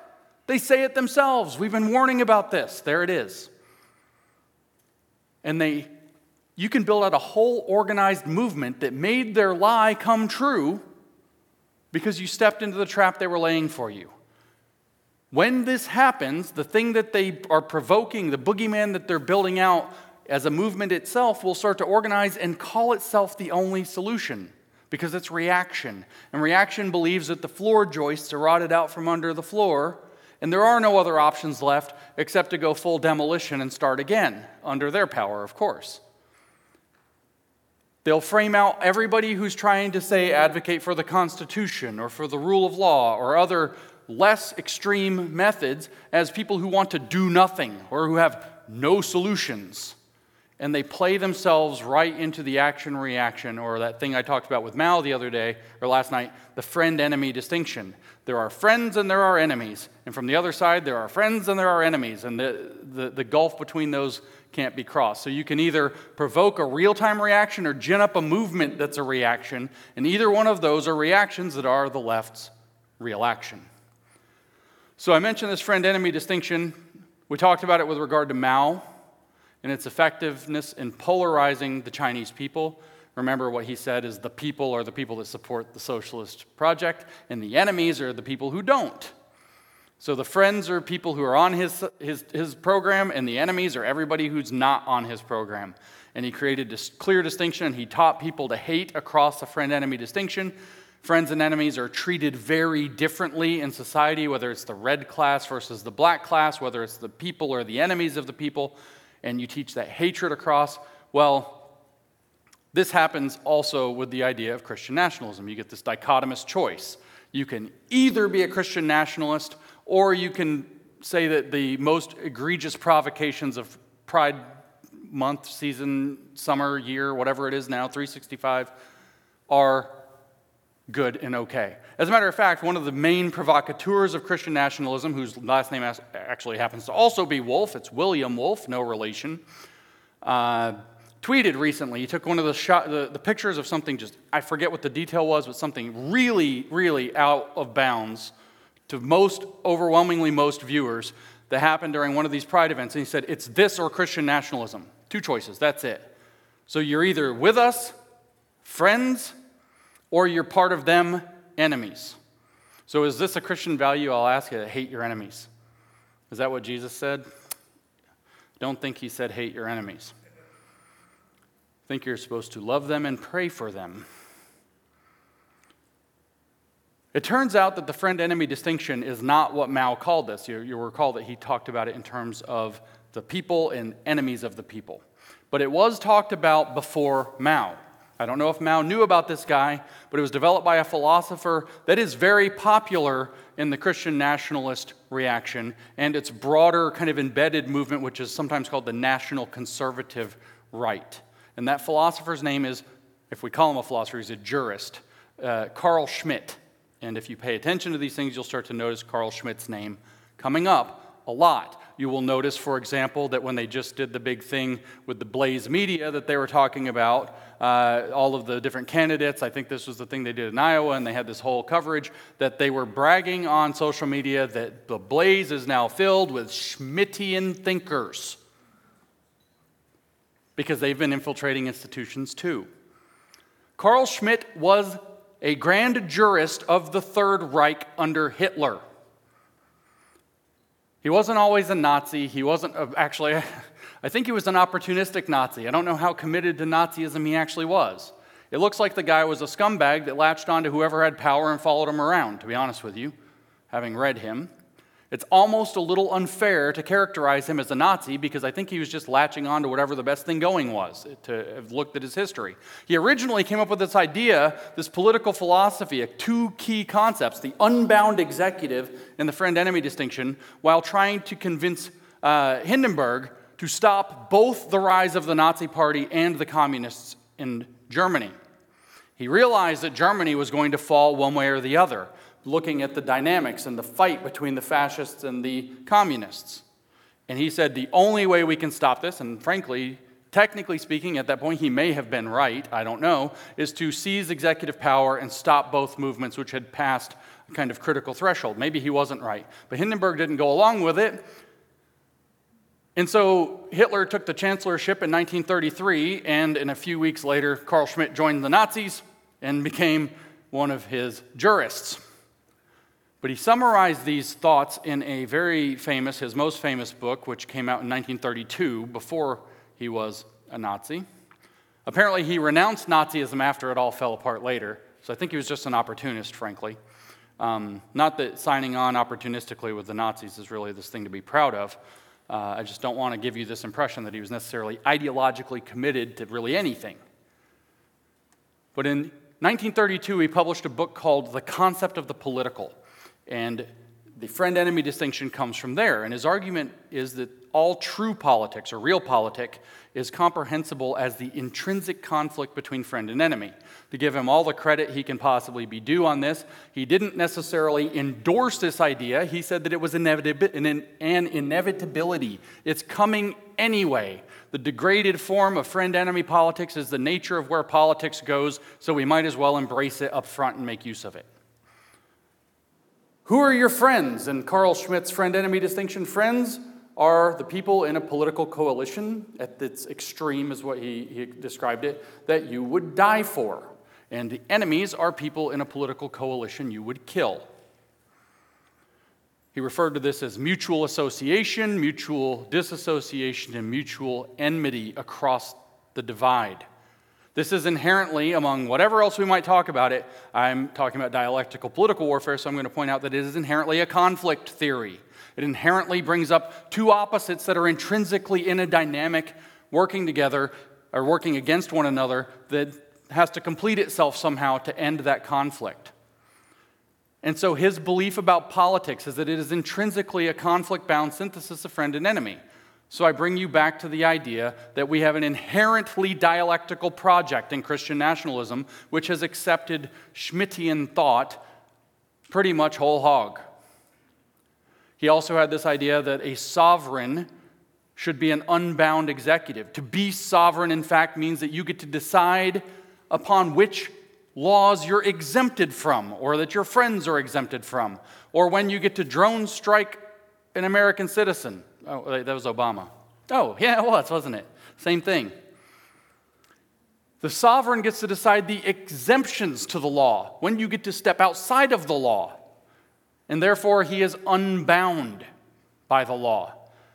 they say it themselves. We've been warning about this. There it is. And you can build out a whole organized movement that made their lie come true because you stepped into the trap they were laying for you. When this happens, the thing that they are provoking, the boogeyman that they're building out as a movement itself, will start to organize and call itself the only solution because it's reaction. And reaction believes that the floor joists are rotted out from under the floor and there are no other options left except to go full demolition and start again, under their power, of course. They'll frame out everybody who's trying to, say, advocate for the Constitution or for the rule of law or other less extreme methods as people who want to do nothing or who have no solutions. And they play themselves right into the action-reaction, or that thing I talked about with Mao last night, the friend-enemy distinction. There are friends and there are enemies. And from the other side, there are friends and there are enemies. And the gulf between those can't be crossed. So you can either provoke a real-time reaction or gin up a movement that's a reaction. And either one of those are reactions that are the left's real action. So I mentioned this friend-enemy distinction. We talked about it with regard to Mao and its effectiveness in polarizing the Chinese people. Remember, what he said is the people are the people that support the socialist project, and the enemies are the people who don't. So the friends are people who are on his program, and the enemies are everybody who's not on his program. And he created this clear distinction, and he taught people to hate across the friend-enemy distinction. Friends and enemies are treated very differently in society, whether it's the red class versus the black class, whether it's the people or the enemies of the people, and you teach that hatred across. Well, this happens also with the idea of Christian nationalism. You get this dichotomous choice. You can either be a Christian nationalist, or you can say that the most egregious provocations of Pride Month, season, summer, year, whatever it is now, 365, are good and okay. As a matter of fact, one of the main provocateurs of Christian nationalism, whose last name actually happens to also be Wolfe, it's William Wolfe, no relation, tweeted recently. He took one of the pictures of something just, I forget what the detail was, but something really, really out of bounds to overwhelmingly most viewers that happened during one of these Pride events. And he said, it's this or Christian nationalism. Two choices, that's it. So you're either with us, friends, or you're part of them, enemies. So is this a Christian value? I'll ask you, hate your enemies. Is that what Jesus said? Don't think he said hate your enemies. I think you're supposed to love them and pray for them. It turns out that the friend-enemy distinction is not what Mao called this. You recall that he talked about it in terms of the people and enemies of the people. But it was talked about before Mao. I don't know if Mao knew about this guy, but it was developed by a philosopher that is very popular in the Christian nationalist reaction and its broader kind of embedded movement, which is sometimes called the national conservative right. And that philosopher's name is, if we call him a philosopher, he's a jurist, Carl Schmitt. And if you pay attention to these things, you'll start to notice Carl Schmitt's name coming up a lot. You will notice, for example, that when they just did the big thing with the Blaze Media that they were talking about, all of the different candidates, I think this was the thing they did in Iowa, and they had this whole coverage, that they were bragging on social media that the Blaze is now filled with Schmittian thinkers, because they've been infiltrating institutions too. Carl Schmitt was a grand jurist of the Third Reich under Hitler. He wasn't always a Nazi. He wasn't, actually, I think he was an opportunistic Nazi. I don't know how committed to Nazism he actually was. It looks like the guy was a scumbag that latched onto whoever had power and followed him around, to be honest with you, having read him. It's almost a little unfair to characterize him as a Nazi because I think he was just latching on to whatever the best thing going was, to have looked at his history. He originally came up with this idea, this political philosophy, of two key concepts, the unbound executive and the friend-enemy distinction, while trying to convince Hindenburg to stop both the rise of the Nazi Party and the communists in Germany. He realized that Germany was going to fall one way or the other, looking at the dynamics and the fight between the fascists and the communists. And he said the only way we can stop this, and frankly, technically speaking, at that point he may have been right, I don't know, is to seize executive power and stop both movements, which had passed a kind of critical threshold. Maybe he wasn't right. But Hindenburg didn't go along with it. And so Hitler took the chancellorship in 1933, and in a few weeks later, Carl Schmitt joined the Nazis and became one of his jurists. But he summarized these thoughts in a very famous, his most famous book, which came out in 1932, before he was a Nazi. Apparently, he renounced Nazism after it all fell apart later, so I think he was just an opportunist, frankly. Not that signing on opportunistically with the Nazis is really this thing to be proud of. I just don't want to give you this impression that he was necessarily ideologically committed to really anything. But in 1932, he published a book called The Concept of the Political. And the friend-enemy distinction comes from there. And his argument is that all true politics, or real politic, is comprehensible as the intrinsic conflict between friend and enemy. To give him all the credit he can possibly be due on this, he didn't necessarily endorse this idea. He said that it was an inevitability. It's coming anyway. The degraded form of friend-enemy politics is the nature of where politics goes, so we might as well embrace it up front and make use of it. Who are your friends? And Carl Schmitt's friend-enemy distinction, friends are the people in a political coalition, at its extreme is what he described it, that you would die for. And the enemies are people in a political coalition you would kill. He referred to this as mutual association, mutual disassociation, and mutual enmity across the divide. This is inherently, among whatever else we might talk about it, I'm talking about dialectical political warfare, so I'm going to point out that it is inherently a conflict theory. It inherently brings up two opposites that are intrinsically in a dynamic working together or working against one another that has to complete itself somehow to end that conflict. And so his belief about politics is that it is intrinsically a conflict-bound synthesis of friend and enemy. So I bring you back to the idea that we have an inherently dialectical project in Christian nationalism, which has accepted Schmittian thought pretty much whole hog. He also had this idea that a sovereign should be an unbound executive. To be sovereign, in fact, means that you get to decide upon which laws you're exempted from, or that your friends are exempted from, or when you get to drone strike an American citizen. Oh, that was Obama. Oh, yeah, it was, wasn't it? Same thing. The sovereign gets to decide the exemptions to the law, when you get to step outside of the law, and therefore he is unbound by the law.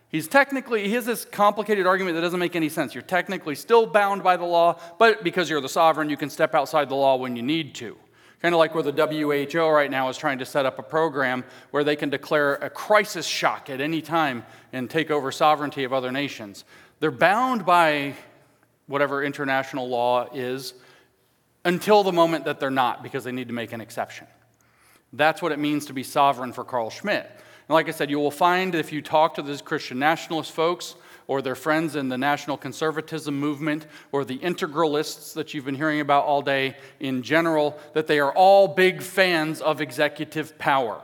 He's technically, he has this complicated argument that doesn't make any sense. You're technically still bound by the law, but because you're the sovereign, you can step outside the law when you need to. Kind of like where the WHO right now is trying to set up a program where they can declare a crisis shock at any time and take over sovereignty of other nations. They're bound by whatever international law is until the moment that they're not, because they need to make an exception. That's what it means to be sovereign for Carl Schmitt. And like I said, you will find if you talk to these Christian nationalist folks or their friends in the national conservatism movement or the integralists that you've been hearing about all day in general, that they are all big fans of executive power.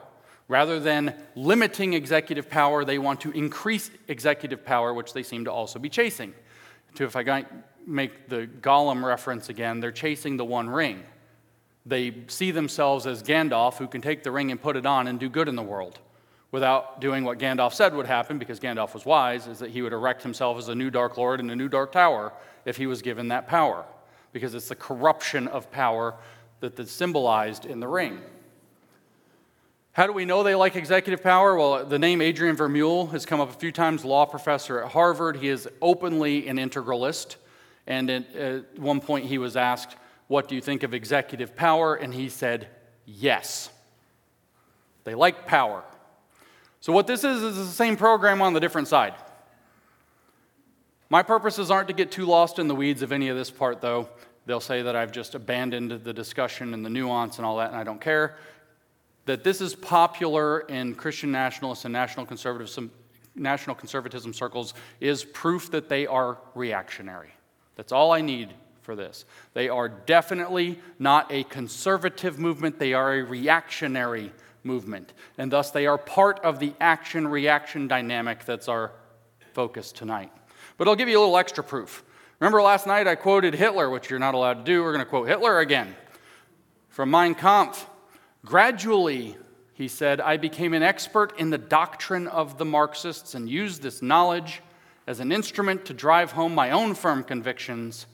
Rather than limiting executive power, they want to increase executive power, which they seem to also be chasing. To, if I make the Gollum reference again, they're chasing the One Ring. They see themselves as Gandalf, who can take the ring and put it on and do good in the world, without doing what Gandalf said would happen, because Gandalf was wise, is that he would erect himself as a new Dark Lord in a new Dark Tower if he was given that power, because it's the corruption of power that is symbolized in the ring. How do we know they like executive power? Well, the name Adrian Vermeule has come up a few times, law professor at Harvard. He is openly an integralist, and at one point he was asked, "What do you think of executive power?" And he said, "Yes." They like power. So what this is the same program on the different side. My purposes aren't to get too lost in the weeds of any of this part, though. They'll say that I've just abandoned the discussion and the nuance and all that, and I don't care. That this is popular in Christian nationalists and national conservatism circles is proof that they are reactionary. That's all I need for this. They are definitely not a conservative movement. They are a reactionary movement, and thus they are part of the action-reaction dynamic that's our focus tonight. But I'll give you a little extra proof. Remember last night I quoted Hitler, which you're not allowed to do. We're going to quote Hitler again from Mein Kampf. "Gradually," he said, "I became an expert in the doctrine of the Marxists and used this knowledge as an instrument to drive home my own firm convictions.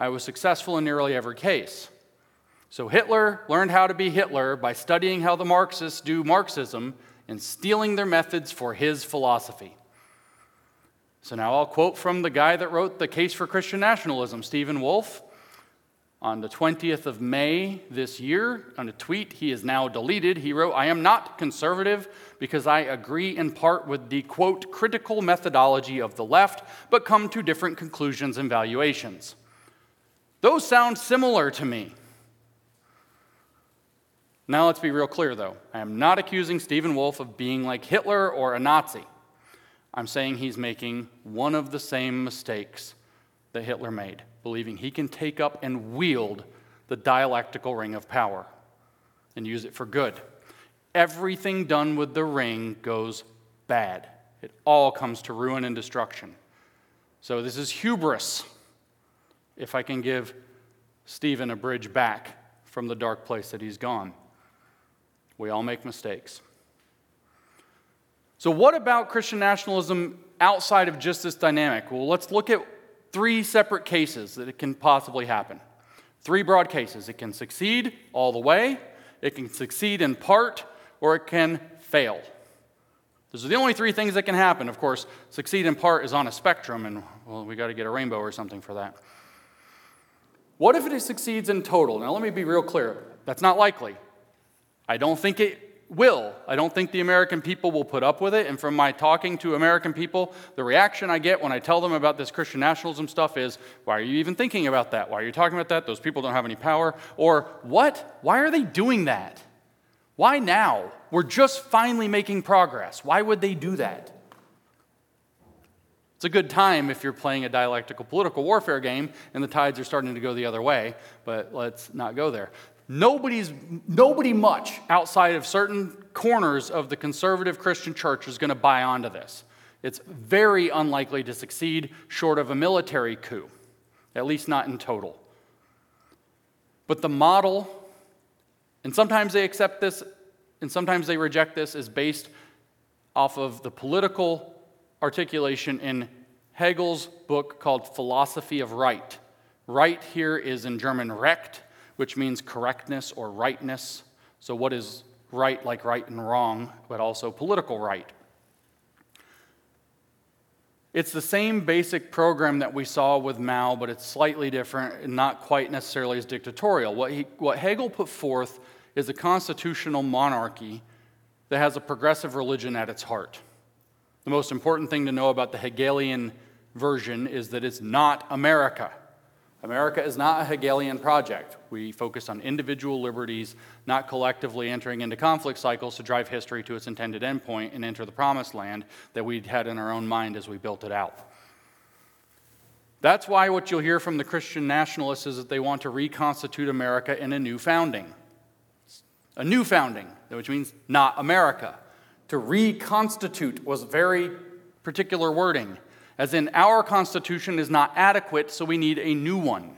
I was successful in nearly every case." So Hitler learned how to be Hitler by studying how the Marxists do Marxism and stealing their methods for his philosophy. So now I'll quote from the guy that wrote The Case for Christian Nationalism, Stephen Wolfe. On the 20th of May this year, on a tweet he is now deleted, he wrote, "I am not conservative because I agree in part with the, quote, critical methodology of the left, but come to different conclusions and valuations." Those sound similar to me. Now let's be real clear, though. I am not accusing Stephen Wolfe of being like Hitler or a Nazi. I'm saying he's making one of the same mistakes that Hitler made, believing he can take up and wield the dialectical ring of power and use it for good. Everything done with the ring goes bad. It all comes to ruin and destruction. So this is hubris, if I can give Stephen a bridge back from the dark place that he's gone. We all make mistakes. So what about Christian nationalism outside of just this dynamic? Well, let's look at three separate cases that it can possibly happen. Three broad cases. It can succeed all the way, it can succeed in part, or it can fail. Those are the only three things that can happen. Of course, succeed in part is on a spectrum, and well, we got to get a rainbow or something for that. What if it succeeds in total? Now, let me be real clear. That's not likely. I don't think it will. I don't think the American people will put up with it. And from my talking to American people, the reaction I get when I tell them about this Christian nationalism stuff is, why are you even thinking about that? Why are you talking about that? Those people don't have any power. Or, what? Why are they doing that? Why now? We're just finally making progress. Why would they do that? It's a good time if you're playing a dialectical political warfare game and the tides are starting to go the other way, but let's not go there. Nobody much outside of certain corners of the conservative Christian church is going to buy onto this. It's very unlikely to succeed short of a military coup, at least not in total. But the model, and sometimes they accept this and sometimes they reject this, is based off of the political articulation in Hegel's book called Philosophy of Right. Right here is in German Recht, which means correctness or rightness. So what is right, like right and wrong, but also political right? It's the same basic program that we saw with Mao, but it's slightly different and not quite necessarily as dictatorial. What Hegel put forth is a constitutional monarchy that has a progressive religion at its heart. The most important thing to know about the Hegelian version is that it's not America. America is not a Hegelian project. We focus on individual liberties, not collectively entering into conflict cycles to drive history to its intended endpoint and enter the promised land that we'd had in our own mind as we built it out. That's why what you'll hear from the Christian nationalists is that they want to reconstitute America in a new founding. A new founding, which means not America. To reconstitute was very particular wording, as in our Constitution is not adequate, so we need a new one.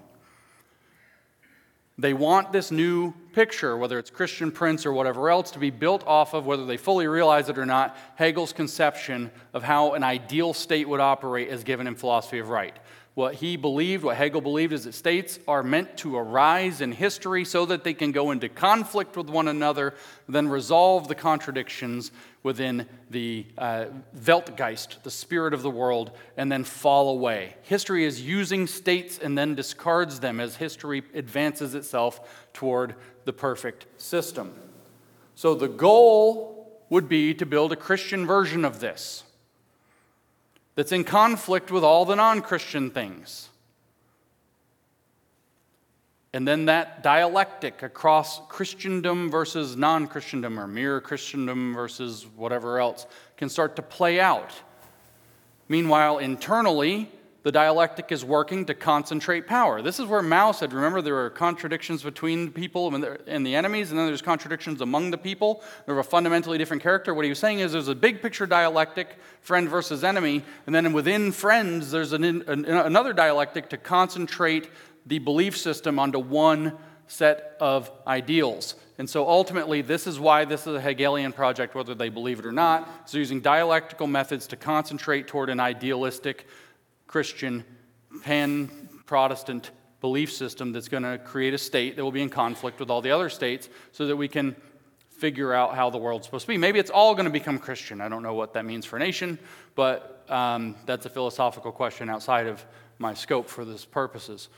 They want this new picture, whether it's Christian Prince or whatever else, to be built off of, whether they fully realize it or not, Hegel's conception of how an ideal state would operate as given in Philosophy of Right. What Hegel believed, is that states are meant to arise in history so that they can go into conflict with one another, then resolve the contradictions within the Weltgeist, the spirit of the world, and then fall away. History is using states and then discards them as history advances itself toward the perfect system. So the goal would be to build a Christian version of this that's in conflict with all the non-Christian things. And then that dialectic across Christendom versus non-Christendom, or mere Christendom versus whatever else, can start to play out. Meanwhile, internally, the dialectic is working to concentrate power. This is where Mao said, remember, there are contradictions between people and the enemies, and then there's contradictions among the people. They're of a fundamentally different character. What he was saying is there's a big picture dialectic, friend versus enemy, and then within friends, there's another dialectic to concentrate the belief system onto one set of ideals. And so ultimately, this is why this is a Hegelian project, whether they believe it or not. It's using dialectical methods to concentrate toward an idealistic Christian, pan-Protestant belief system that's going to create a state that will be in conflict with all the other states so that we can figure out how the world's supposed to be. Maybe it's all going to become Christian. I don't know what that means for a nation, but that's a philosophical question outside of my scope for these purposes.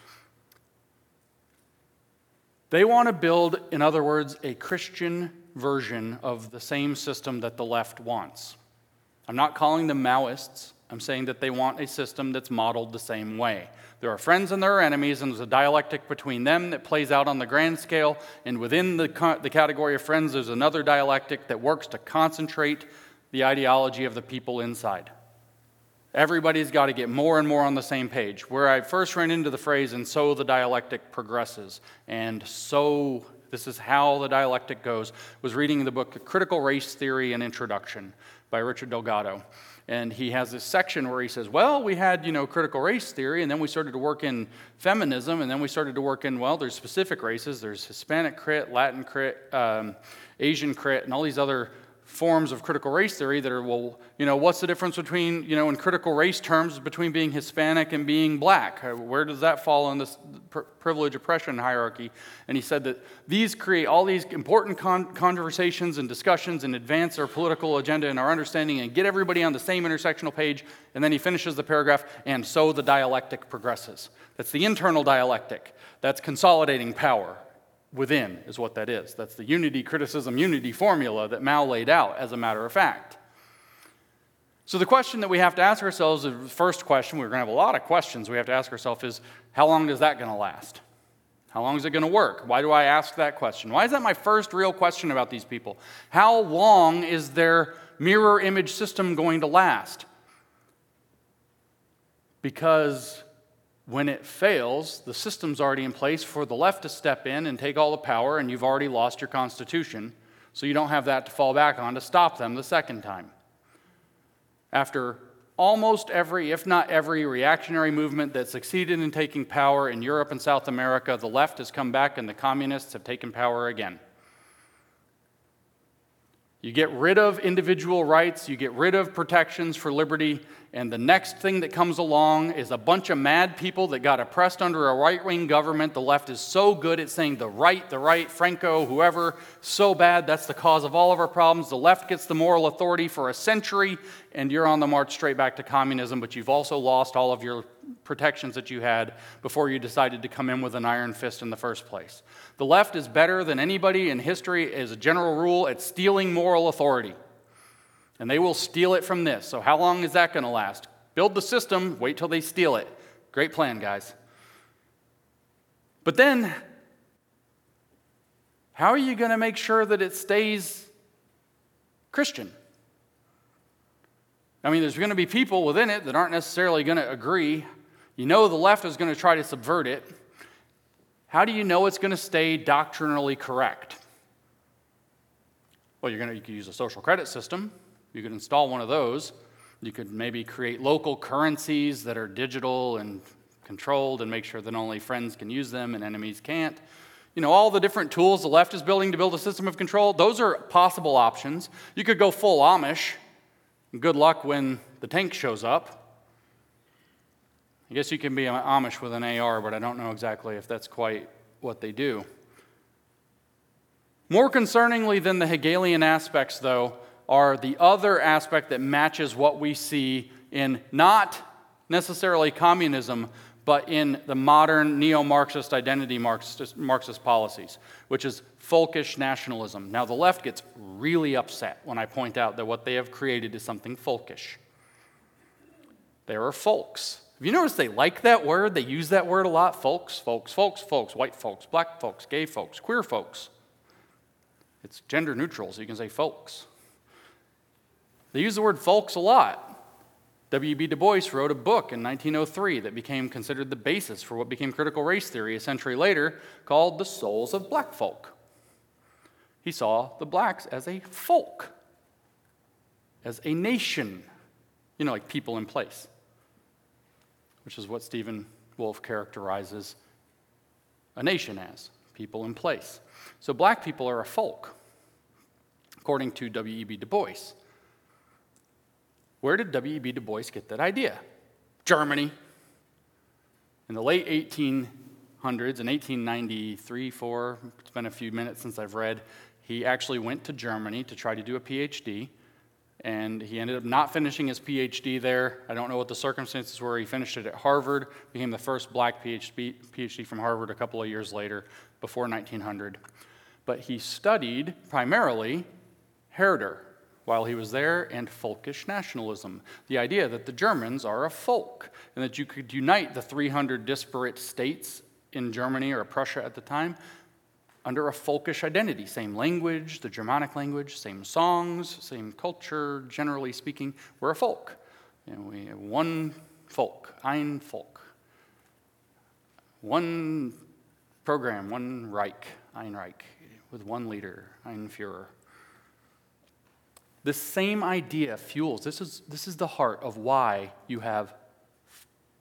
They want to build, in other words, a Christian version of the same system that the left wants. I'm not calling them Maoists. I'm saying that they want a system that's modeled the same way. There are friends and there are enemies, and there's a dialectic between them that plays out on the grand scale, and within the category of friends, there's another dialectic that works to concentrate the ideology of the people inside. Everybody's got to get more and more on the same page. Where I first ran into the phrase, and so the dialectic progresses, and so this is how the dialectic goes, was reading the book Critical Race Theory and Introduction by Richard Delgado. And he has this section where he says, well, we had, critical race theory, and then we started to work in feminism, and then we started to work in, well, there's specific races. There's Hispanic crit, Latin crit, Asian crit, and all these other forms of critical race theory that are, well, you know, what's the difference between, you know, in critical race terms, between being Hispanic and being black? Where does that fall in this privilege oppression hierarchy? And he said that these create all these important conversations and discussions and advance our political agenda and our understanding and get everybody on the same intersectional page. And then he finishes the paragraph, and so the dialectic progresses. That's the internal dialectic. That's consolidating power. Within is what that is. That's the unity, criticism, unity formula that Mao laid out, as a matter of fact. So the question that we have to ask ourselves, the first question, we're going to have a lot of questions we have to ask ourselves, is how long is that going to last? How long is it going to work? Why do I ask that question? Why is that my first real question about these people? How long is their mirror image system going to last? Because when it fails, the system's already in place for the left to step in and take all the power, and you've already lost your constitution, so you don't have that to fall back on to stop them the second time. After almost every, if not every, reactionary movement that succeeded in taking power in Europe and South America, the left has come back and the communists have taken power again. You get rid of individual rights, you get rid of protections for liberty, and the next thing that comes along is a bunch of mad people that got oppressed under a right-wing government. The left is so good at saying the right, Franco, whoever, so bad, that's the cause of all of our problems. The left gets the moral authority for a century, and you're on the march straight back to communism, but you've also lost all of your protections that you had before you decided to come in with an iron fist in the first place. The left is better than anybody in history, as a general rule, at stealing moral authority. And they will steal it from this. So how long is that going to last? Build the system, wait till they steal it. Great plan, guys. But then, how are you going to make sure that it stays Christian? I mean, there's going to be people within it that aren't necessarily going to agree. You know the left is going to try to subvert it. How do you know it's going to stay doctrinally correct? Well, you could use a social credit system. You could install one of those. You could maybe create local currencies that are digital and controlled and make sure that only friends can use them and enemies can't. You know, all the different tools the left is building to build a system of control, those are possible options. You could go full Amish. Good luck when the tank shows up. I guess you can be an Amish with an AR, but I don't know exactly if that's quite what they do. More concerningly than the Hegelian aspects, though, are the other aspect that matches what we see in not necessarily communism, but in the modern neo-Marxist identity Marxist policies, which is folkish nationalism. Now, the left gets really upset when I point out that what they have created is something folkish. There are folks. Have you noticed they like that word? They use that word a lot. Folks, white folks, black folks, gay folks, queer folks. It's gender neutral, so you can say folks. They use the word folks a lot. W.E.B. Du Bois wrote a book in 1903 that became considered the basis for what became critical race theory a century later, called The Souls of Black Folk. He saw the blacks as a folk, as a nation, you know, like people in place, which is what Stephen Wolfe characterizes a nation as, people in place. So black people are a folk, according to W.E.B. Du Bois. Where did W.E.B. Du Bois get that idea? Germany. In the late 1800s, in 1893, 4, it's been a few minutes since I've read, he actually went to Germany to try to do a PhD, and he ended up not finishing his PhD there. I don't know what the circumstances were. He finished it at Harvard, became the first black PhD from Harvard a couple of years later, before 1900. But he studied primarily Herder while he was there, and folkish nationalism. The idea that the Germans are a folk, and that you could unite the 300 disparate states in Germany or Prussia at the time under a folkish identity. Same language, the Germanic language, same songs, same culture, generally speaking. We're a folk. You know, we have one folk, ein Volk. One program, one Reich, ein Reich, with one leader, ein Führer. The same idea fuels, this is the heart of why you have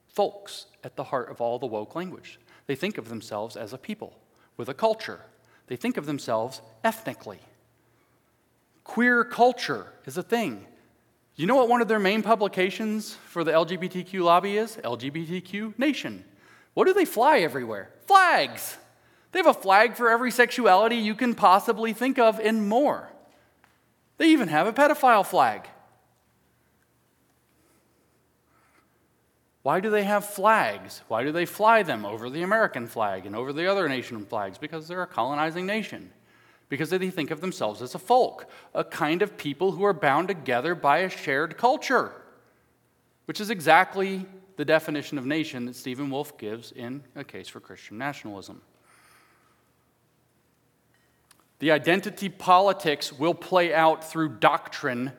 folks at the heart of all the woke language. They think of themselves as a people with a culture. They think of themselves ethnically. Queer culture is a thing. You know what one of their main publications for the LGBTQ lobby is? LGBTQ Nation. What do they fly everywhere? Flags. They have a flag for every sexuality you can possibly think of and more. They even have a pedophile flag. Why do they have flags? Why do they fly them over the American flag and over the other nation flags? Because they're a colonizing nation. Because they think of themselves as a folk, a kind of people who are bound together by a shared culture, which is exactly the definition of nation that Stephen Wolfe gives in A Case for Christian Nationalism. The identity politics will play out through doctrine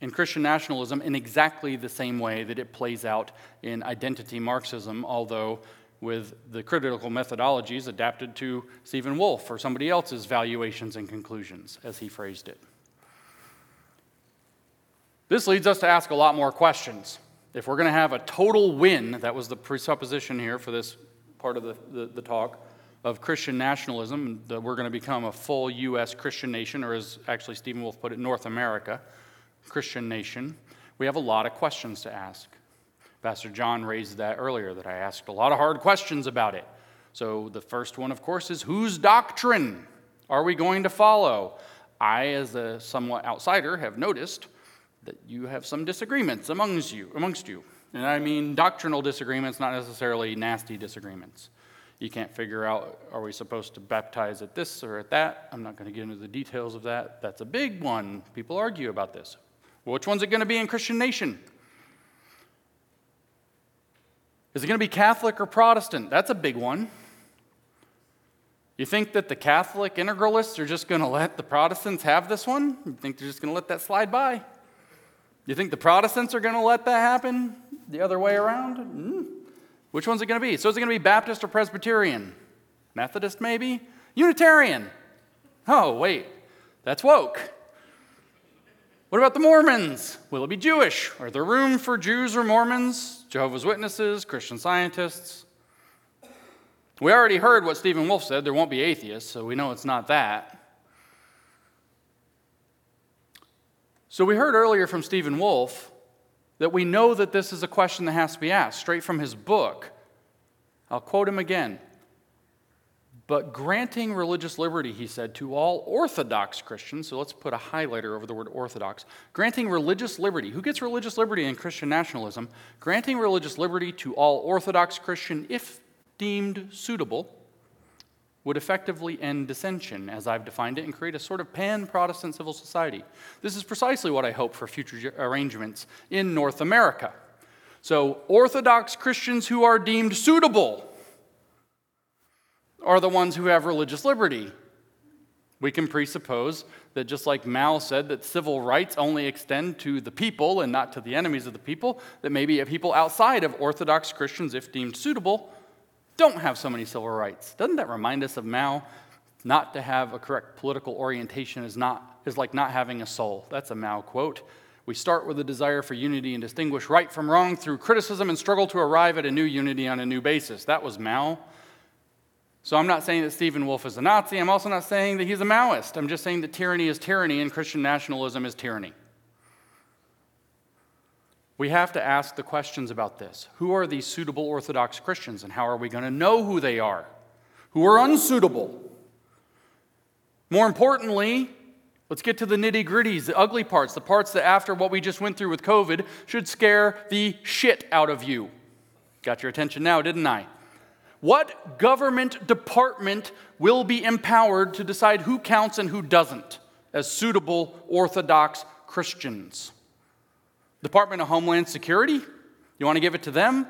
in Christian nationalism in exactly the same way that it plays out in identity Marxism, although with the critical methodologies adapted to Stephen Wolfe or somebody else's valuations and conclusions, as he phrased it. This leads us to ask a lot more questions. If we're going to have a total win, that was the presupposition here for this part of the talk, of Christian nationalism, that we're going to become a full U.S. Christian nation, or as actually Stephen Wolfe put it, North America Christian nation, we have a lot of questions to ask. Pastor John raised that earlier, that I asked a lot of hard questions about it. So the first one, of course, is whose doctrine are we going to follow? I, as a somewhat outsider, have noticed that you have some disagreements amongst you. And I mean doctrinal disagreements, not necessarily nasty disagreements. You can't figure out, are we supposed to baptize at this or at that? I'm not going to get into the details of that. That's a big one. People argue about this. Which one's it going to be in Christian nation? Is it going to be Catholic or Protestant? That's a big one. You think that the Catholic integralists are just going to let the Protestants have this one? You think they're just going to let that slide by? You think the Protestants are going to let that happen the other way around? Which one's it going to be? So is it going to be Baptist or Presbyterian? Methodist, maybe? Unitarian? Oh, wait. That's woke. What about the Mormons? Will it be Jewish? Are there room for Jews or Mormons? Jehovah's Witnesses? Christian Scientists? We already heard what Stephen Wolfe said. There won't be atheists, so we know it's not that. So we heard earlier from Stephen Wolfe that we know that this is a question that has to be asked, straight from his book. I'll quote him again. But granting religious liberty, he said, to all Orthodox Christians, so let's put a highlighter over the word Orthodox, granting religious liberty, who gets religious liberty in Christian nationalism? Granting religious liberty to all Orthodox Christian, if deemed suitable, would effectively end dissension, as I've defined it, and create a sort of pan-Protestant civil society. This is precisely what I hope for future arrangements in North America. So Orthodox Christians who are deemed suitable are the ones who have religious liberty. We can presuppose that just like Mao said that civil rights only extend to the people and not to the enemies of the people, that maybe people outside of Orthodox Christians, if deemed suitable, don't have so many civil rights. Doesn't that remind us of Mao? Not to have a correct political orientation is like not having a soul. That's a Mao quote. We start with a desire for unity and distinguish right from wrong through criticism and struggle to arrive at a new unity on a new basis. That was Mao. So I'm not saying that Stephen Wolfe is a Nazi. I'm also not saying that he's a Maoist. I'm just saying that tyranny is tyranny and Christian nationalism is tyranny. We have to ask the questions about this. Who are these suitable Orthodox Christians, and how are we going to know who they are? Who are unsuitable? More importantly, let's get to the nitty-gritties, the ugly parts, the parts that after what we just went through with COVID should scare the shit out of you. Got your attention now, didn't I? What government department will be empowered to decide who counts and who doesn't as suitable Orthodox Christians? Department of Homeland Security? You want to give it to them?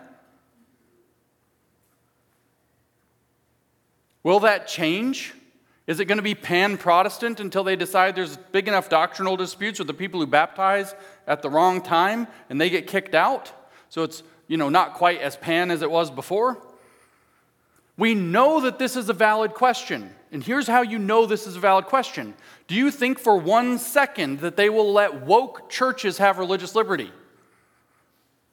Will that change? Is it going to be pan-Protestant until they decide there's big enough doctrinal disputes with the people who baptize at the wrong time and they get kicked out? So it's, not quite as pan as it was before? We know that this is a valid question. And here's how you know this is a valid question. Do you think for one second that they will let woke churches have religious liberty?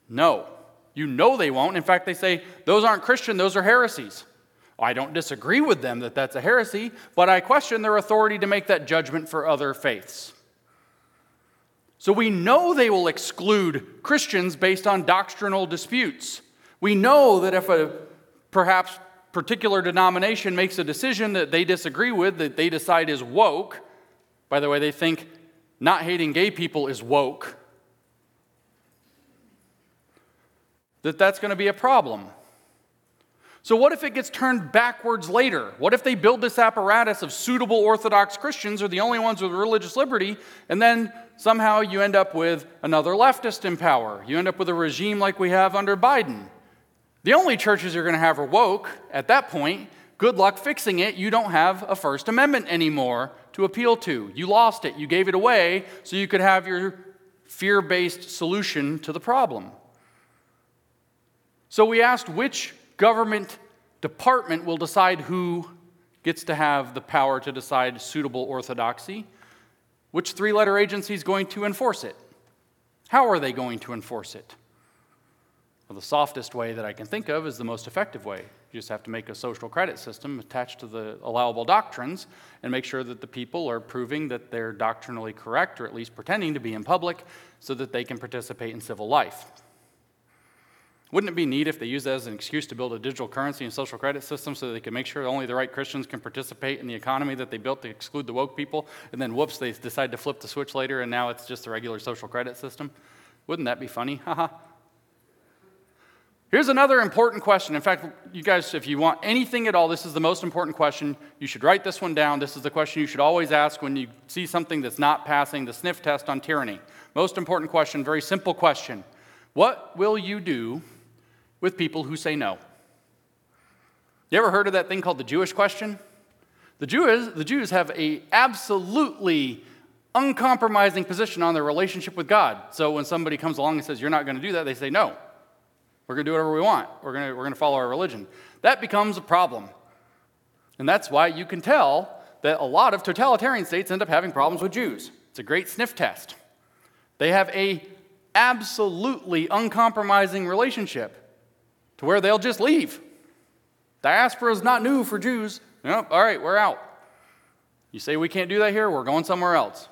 No. You know they won't. In fact, they say, those aren't Christian, those are heresies. I don't disagree with them that that's a heresy, but I question their authority to make that judgment for other faiths. So we know they will exclude Christians based on doctrinal disputes. We know that if a perhaps particular denomination makes a decision that they disagree with, that they decide is woke, by the way, they think not hating gay people is woke, that that's going to be a problem. So what if it gets turned backwards later? What if they build this apparatus of suitable Orthodox Christians are the only ones with religious liberty, and then somehow you end up with another leftist in power? You end up with a regime like we have under Biden. The only churches you're going to have are woke at that point. Good luck fixing it. You don't have a First Amendment anymore to appeal to. You lost it. You gave it away so you could have your fear-based solution to the problem. So we asked which government department will decide who gets to have the power to decide suitable orthodoxy, which three-letter agency is going to enforce it. How are they going to enforce it? Well, the softest way that I can think of is the most effective way. You just have to make a social credit system attached to the allowable doctrines and make sure that the people are proving that they're doctrinally correct, or at least pretending to be in public, so that they can participate in civil life. Wouldn't it be neat if they used that as an excuse to build a digital currency and social credit system so they could make sure only the right Christians can participate in the economy that they built to exclude the woke people, and then whoops, they decide to flip the switch later and now it's just a regular social credit system? Wouldn't that be funny? Haha. Here's another important question. In fact, you guys, if you want anything at all, this is the most important question. You should write this one down. This is the question you should always ask when you see something that's not passing the sniff test on tyranny. Most important question, very simple question. What will you do with people who say no? You ever heard of that thing called the Jewish question? The Jews have an absolutely uncompromising position on their relationship with God. So when somebody comes along and says, you're not going to do that, they say, no, we're going to do whatever we want. We're going to follow our religion. That becomes a problem. And that's why you can tell that a lot of totalitarian states end up having problems with Jews. It's a great sniff test. They have a absolutely uncompromising relationship to where they'll just leave. Diaspora is not new for Jews. Nope, all right, we're out. You say we can't do that here, we're going somewhere else.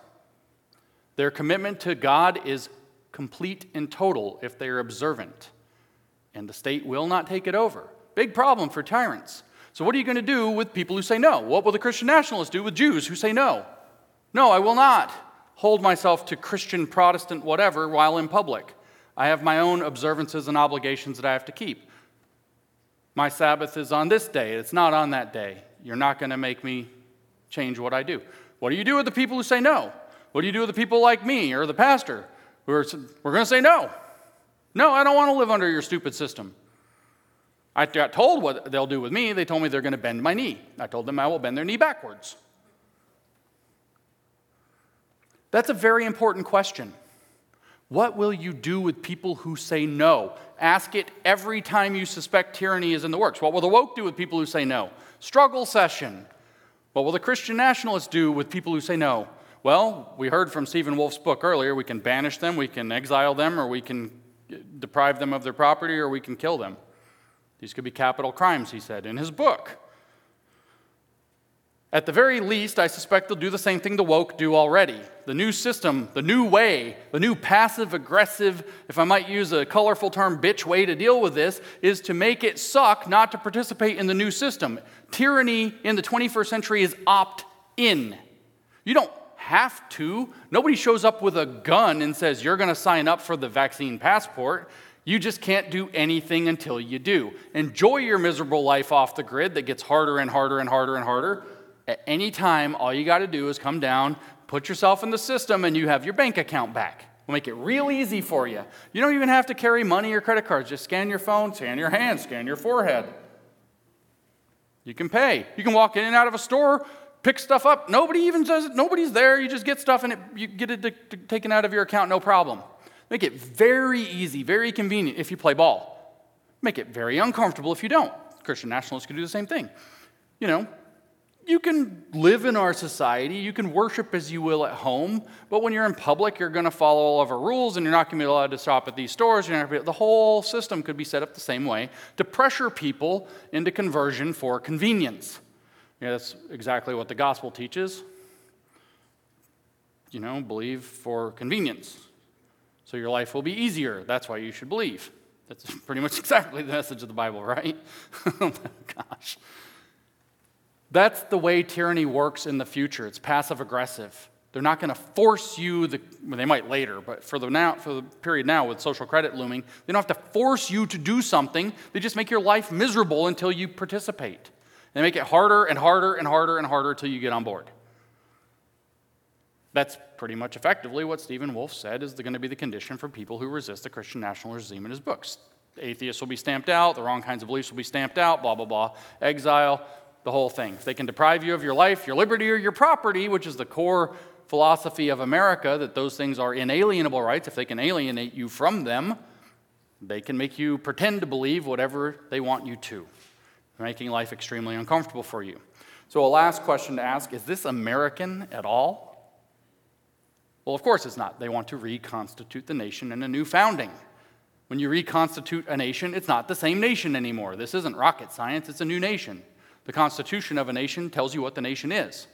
Their commitment to God is complete and total if they are observant, and the state will not take it over. Big problem for tyrants. So what are you going to do with people who say no? What will the Christian nationalists do with Jews who say no? No, I will not hold myself to Christian, Protestant, whatever, while in public. I have my own observances and obligations that I have to keep. My Sabbath is on this day. It's not on that day. You're not going to make me change what I do. What do you do with the people who say no? What do you do with the people like me or the pastor who are, we're going to say no? No, I don't want to live under your stupid system. I got told what they'll do with me. They told me they're going to bend my knee. I told them I will bend their knee backwards. That's a very important question. What will you do with people who say no? Ask it every time you suspect tyranny is in the works. What will the woke do with people who say no? Struggle session. What will the Christian nationalists do with people who say no? Well, we heard from Stephen Wolfe's book earlier. We can banish them, we can exile them, or we can deprive them of their property, or we can kill them. These could be capital crimes, he said in his book. At the very least, I suspect they'll do the same thing the woke do already. The new system, the new way, the new passive-aggressive, if I might use a colorful term, bitch way to deal with this, is to make it suck not to participate in the new system. Tyranny in the 21st century is opt-in. You don't have to. Nobody shows up with a gun and says, you're going to sign up for the vaccine passport. You just can't do anything until you do. Enjoy your miserable life off the grid that gets harder and harder and harder and harder. At any time, all you got to do is come down, put yourself in the system, and you have your bank account back. We'll make it real easy for you. You don't even have to carry money or credit cards. Just scan your phone, scan your hand, scan your forehead. You can pay. You can walk in and out of a store, pick stuff up. Nobody even does it. Nobody's there. You just get stuff, and you get it taken out of your account, no problem. Make it very easy, very convenient if you play ball. Make it very uncomfortable if you don't. Christian nationalists can do the same thing. You know, you can live in our society, you can worship as you will at home, but when you're in public, you're going to follow all of our rules, and you're not going to be allowed to shop at these stores. The whole system could be set up the same way to pressure people into conversion for convenience. Yeah, that's exactly what the gospel teaches. you know, believe for convenience, so your life will be easier. That's why you should believe. That's pretty much exactly the message of the Bible, right? Gosh. That's the way tyranny works in the future. It's passive-aggressive. They're not going to force you, they might later, but for the period now with social credit looming, they don't have to force you to do something. They just make your life miserable until you participate. They make it harder and harder and harder and harder until you get on board. That's pretty much effectively what Stephen Wolfe said is going to be the condition for people who resist the Christian nationalism in his books. Atheists will be stamped out, the wrong kinds of beliefs will be stamped out, blah, blah, blah, exile, the whole thing. If they can deprive you of your life, your liberty, or your property, which is the core philosophy of America, that those things are inalienable rights, if they can alienate you from them, they can make you pretend to believe whatever they want you to, making life extremely uncomfortable for you. So a last question to ask, is this American at all? Well, of course it's not. They want to reconstitute the nation in a new founding. When you reconstitute a nation, it's not the same nation anymore. This isn't rocket science, it's a new nation. The constitution of a nation tells you what the nation is.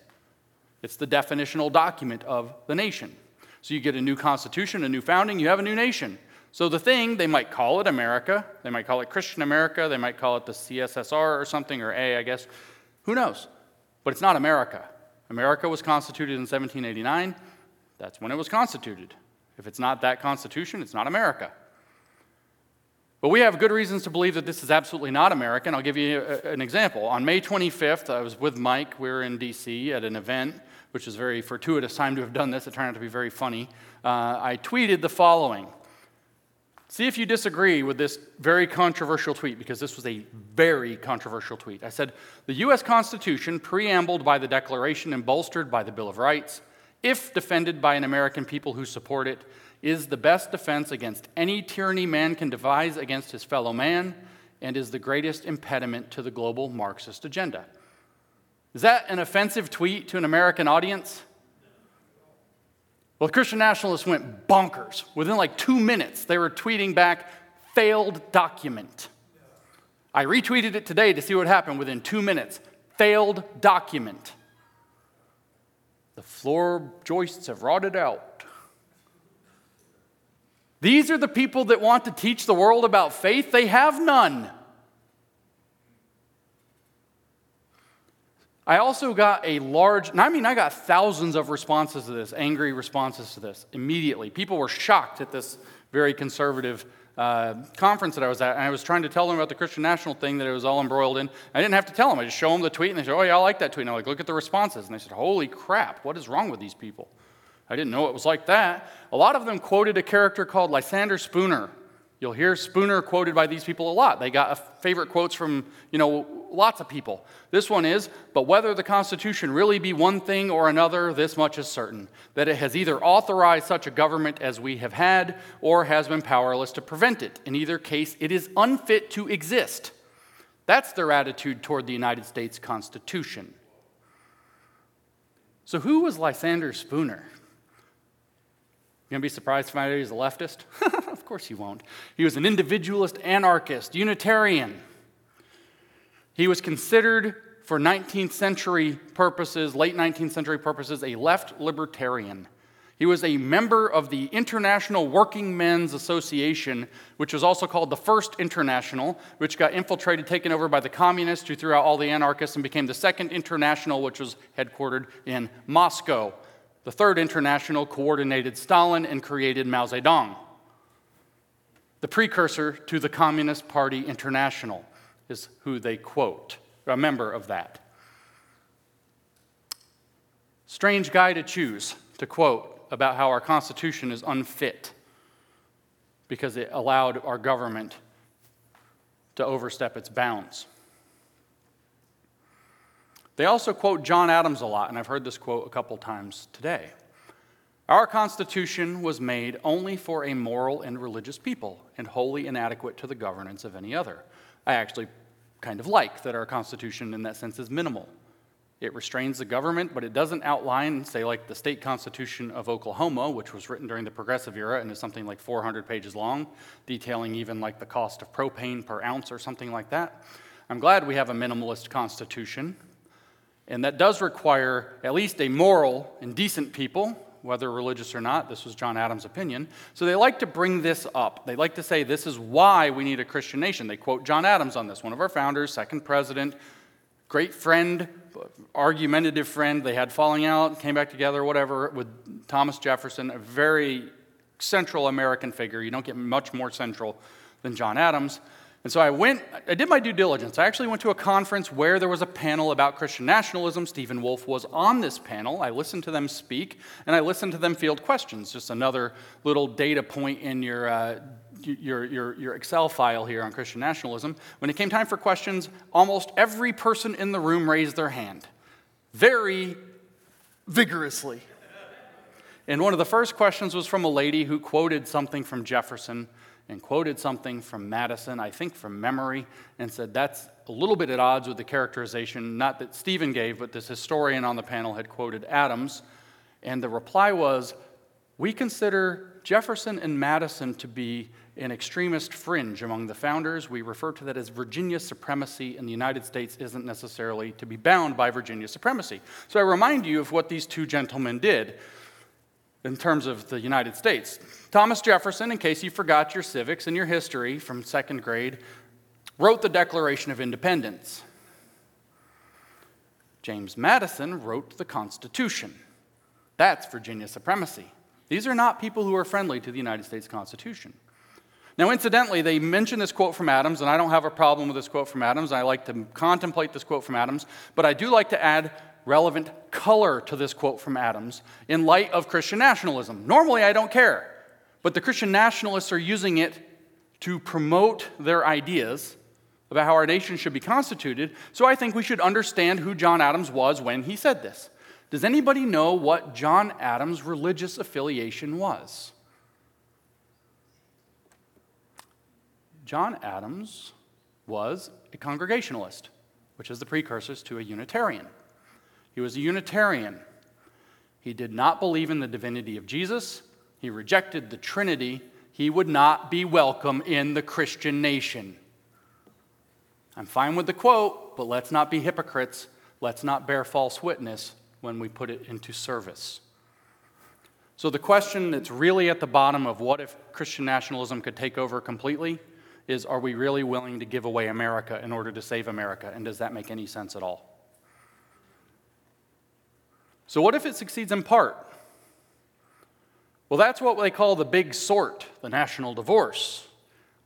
It's the definitional document of the nation. So you get a new constitution, a new founding, you have a new nation. So the thing, they might call it America, they might call it Christian America, they might call it the CSSR or something, or A, I guess. Who knows? But it's not America. America was constituted in 1789. That's when it was constituted. If it's not that constitution, it's not America. But we have good reasons to believe that this is absolutely not American. I'll give you an example. On May 25th, I was with Mike. We were in D.C. at an event, which is a very fortuitous time to have done this. It turned out to be very funny. I tweeted the following. See if you disagree with this very controversial tweet, because this was a very controversial tweet. I said, the U.S. Constitution, preambled by the Declaration and bolstered by the Bill of Rights, if defended by an American people who support it, is the best defense against any tyranny man can devise against his fellow man, and is the greatest impediment to the global Marxist agenda. Is that an offensive tweet to an American audience? Well, Christian nationalists went bonkers. Within like 2 minutes, they were tweeting back, failed document. I retweeted it today to see what happened within 2 minutes. Failed document. The floor joists have rotted out. These are the people that want to teach the world about faith. They have none. I also got I got thousands of responses to this, angry responses to this immediately. People were shocked at this very conservative conference that I was at, and I was trying to tell them about the Christian national thing that it was all embroiled in. I didn't have to tell them. I just show them the tweet, and they said, oh, yeah, I like that tweet. And I'm like, look at the responses. And they said, holy crap, what is wrong with these people? I didn't know it was like that. A lot of them quoted a character called Lysander Spooner. You'll hear Spooner quoted by these people a lot. They got favorite quotes from, lots of people. This one is, but whether the Constitution really be one thing or another, this much is certain, that it has either authorized such a government as we have had or has been powerless to prevent it. In either case, it is unfit to exist. That's their attitude toward the United States Constitution. So who was Lysander Spooner? You're going to be surprised if I know he's a leftist? Of course you won't. He was an individualist, anarchist, Unitarian. He was considered, for 19th century purposes, late 19th century purposes, a left libertarian. He was a member of the International Working Men's Association, which was also called the First International, which got infiltrated, taken over by the communists, who threw out all the anarchists, and became the Second International, which was headquartered in Moscow. The Third International coordinated Stalin and created Mao Zedong. The precursor to the Communist Party International is who they quote, a member of that. Strange guy to choose to quote about how our Constitution is unfit because it allowed our government to overstep its bounds. They also quote John Adams a lot, and I've heard this quote a couple times today. Our Constitution was made only for a moral and religious people and wholly inadequate to the governance of any other. I actually kind of like that our Constitution in that sense is minimal. It restrains the government, but it doesn't outline, say, like the state constitution of Oklahoma, which was written during the Progressive Era and is something like 400 pages long, detailing even like the cost of propane per ounce or something like that. I'm glad we have a minimalist Constitution, and that does require at least a moral and decent people whether religious or not. This was John Adams' opinion. So they like to bring this up. They like to say this is why we need a Christian nation. They quote John Adams on this, one of our founders, second president, great friend, argumentative friend. They had falling out, came back together, whatever, with Thomas Jefferson, a very central American figure. You don't get much more central than John Adams. And so I did my due diligence. I actually went to a conference where there was a panel about Christian nationalism. Stephen Wolfe was on this panel. I listened to them speak, and I listened to them field questions. Just another little data point in your Excel file here on Christian nationalism. When it came time for questions, almost every person in the room raised their hand, very vigorously. And one of the first questions was from a lady who quoted something from Jefferson and quoted something from Madison, I think from memory, and said that's a little bit at odds with the characterization, not that Stephen gave, but this historian on the panel had quoted Adams. And the reply was, we consider Jefferson and Madison to be an extremist fringe among the founders. We refer to that as Virginia supremacy, and the United States isn't necessarily to be bound by Virginia supremacy. So I remind you of what these two gentlemen did in terms of the United States. Thomas Jefferson, in case you forgot your civics and your history from second grade, wrote the Declaration of Independence. James Madison wrote the Constitution. That's Virginia supremacy. These are not people who are friendly to the United States Constitution. Now, incidentally, they mention this quote from Adams, and I don't have a problem with this quote from Adams. I like to contemplate this quote from Adams, but I do like to add relevant color to this quote from Adams in light of Christian nationalism. Normally, I don't care, but the Christian nationalists are using it to promote their ideas about how our nation should be constituted, so I think we should understand who John Adams was when he said this. Does anybody know what John Adams' religious affiliation was? John Adams was a Congregationalist, which is the precursors to a Unitarian. He was a Unitarian. He did not believe in the divinity of Jesus. He rejected the Trinity. He would not be welcome in the Christian nation. I'm fine with the quote, but let's not be hypocrites. Let's not bear false witness when we put it into service. So the question that's really at the bottom of what if Christian nationalism could take over completely is, are we really willing to give away America in order to save America? And does that make any sense at all? So what if it succeeds in part? Well, that's what they call the big sort, the national divorce.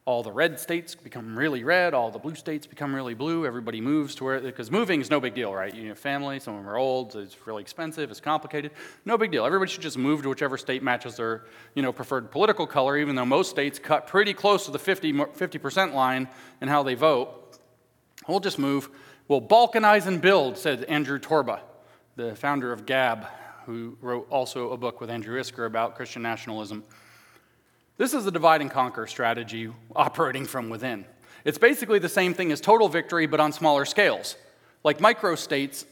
All the red states become really red, all the blue states become really blue, everybody moves to where, because moving is no big deal, right? You have family, some of them are old, it's really expensive, it's complicated, no big deal. Everybody should just move to whichever state matches their preferred political color, even though most states cut pretty close to the 50% line in how they vote. We'll just move. We'll balkanize and build, said Andrew Torba, the founder of Gab, who wrote also a book with Andrew Isker about Christian nationalism. This is the divide and conquer strategy operating from within. It's basically the same thing as total victory, but on smaller scales, like micro-states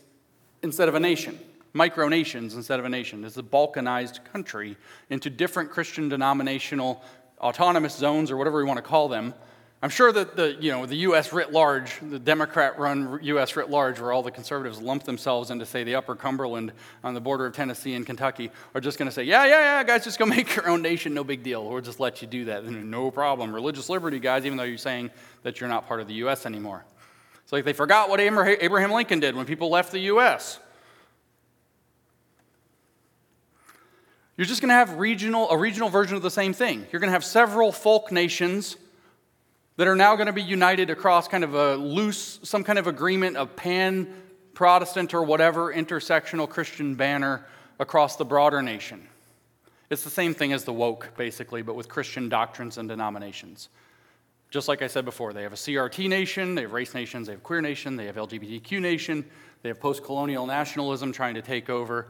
instead of a nation, micro-nations instead of a nation. It's a balkanized country into different Christian denominational autonomous zones, or whatever we want to call them. I'm sure that the U.S. writ large, the Democrat-run U.S. writ large, where all the conservatives lump themselves into, say, the upper Cumberland on the border of Tennessee and Kentucky, are just going to say, yeah, guys, just go make your own nation, no big deal. We'll just let you do that. No problem. Religious liberty, guys, even though you're saying that you're not part of the U.S. anymore. It's like they forgot what Abraham Lincoln did when people left the U.S. You're just going to have a regional version of the same thing. You're going to have several folk nations that are now going to be united across kind of a loose, some kind of agreement, a pan-Protestant or whatever intersectional Christian banner across the broader nation. It's the same thing as the woke, basically, but with Christian doctrines and denominations. Just like I said before, they have a CRT nation, they have race nations, they have queer nation, they have LGBTQ nation, they have post-colonial nationalism trying to take over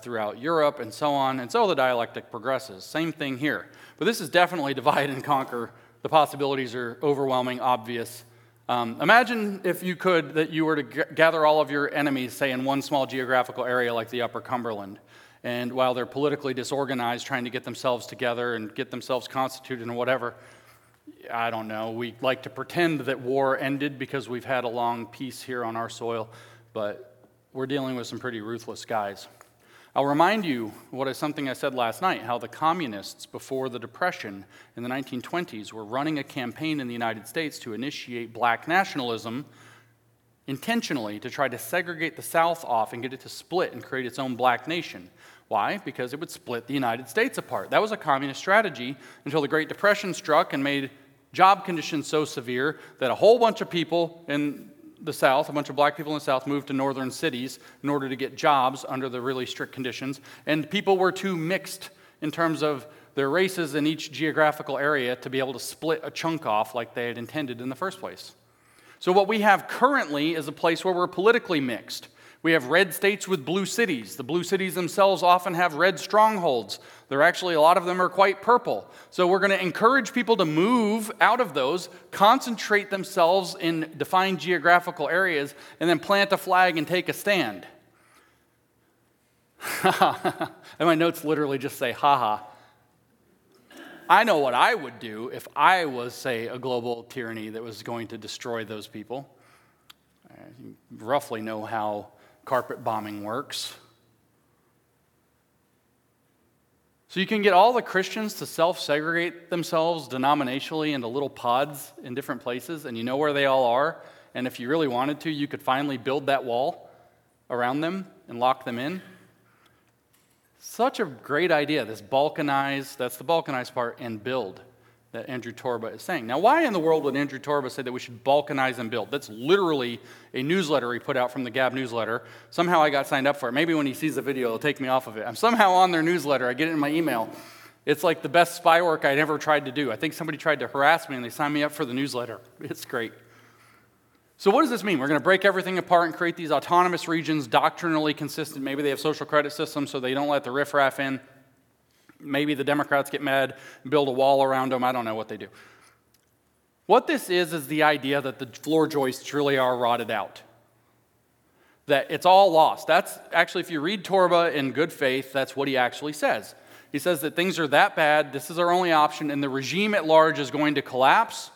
throughout Europe and so on, and so the dialectic progresses. Same thing here. But this is definitely divide and conquer. The possibilities are overwhelming, obvious. Imagine if you could, that you were to gather all of your enemies, say, in one small geographical area like the upper Cumberland, and while they're politically disorganized, trying to get themselves together and get themselves constituted and whatever, I don't know, we like to pretend that war ended because we've had a long peace here on our soil, but we're dealing with some pretty ruthless guys. I'll remind you what is something I said last night, how the communists before the Depression in the 1920s were running a campaign in the United States to initiate black nationalism intentionally to try to segregate the South off and get it to split and create its own black nation. Why? Because it would split the United States apart. That was a communist strategy until the Great Depression struck and made job conditions so severe that a whole bunch of people in the South, a bunch of black people in the South, moved to northern cities in order to get jobs under the really strict conditions, and people were too mixed in terms of their races in each geographical area to be able to split a chunk off like they had intended in the first place. So what we have currently is a place where we're politically mixed. We have red states with blue cities. The blue cities themselves often have red strongholds. They're actually, a lot of them are quite purple. So we're going to encourage people to move out of those, concentrate themselves in defined geographical areas, and then plant a flag and take a stand. And my notes literally just say, haha. I know what I would do if I was, say, a global tyranny that was going to destroy those people. I roughly know how carpet bombing works. So you can get all the Christians to self-segregate themselves denominationally into little pods in different places, and you know where they all are, and if you really wanted to, you could finally build that wall around them and lock them in. Such a great idea, this balkanize, that's the balkanized part, and build that Andrew Torba is saying. Now, why in the world would Andrew Torba say that we should balkanize and build? That's literally a newsletter he put out from the Gab newsletter. Somehow I got signed up for it. Maybe when he sees the video, he'll take me off of it. I'm somehow on their newsletter. I get it in my email. It's like the best spy work I'd ever tried to do. I think somebody tried to harass me, and they signed me up for the newsletter. It's great. So what does this mean? We're going to break everything apart and create these autonomous regions, doctrinally consistent. Maybe they have social credit systems so they don't let the riffraff in. Maybe the Democrats get mad and build a wall around them. I don't know what they do. What this is the idea that the floor joists really are rotted out, that it's all lost. That's actually, if you read Torba in good faith, that's what he actually says. He says that things are that bad, this is our only option, and the regime at large is going to collapse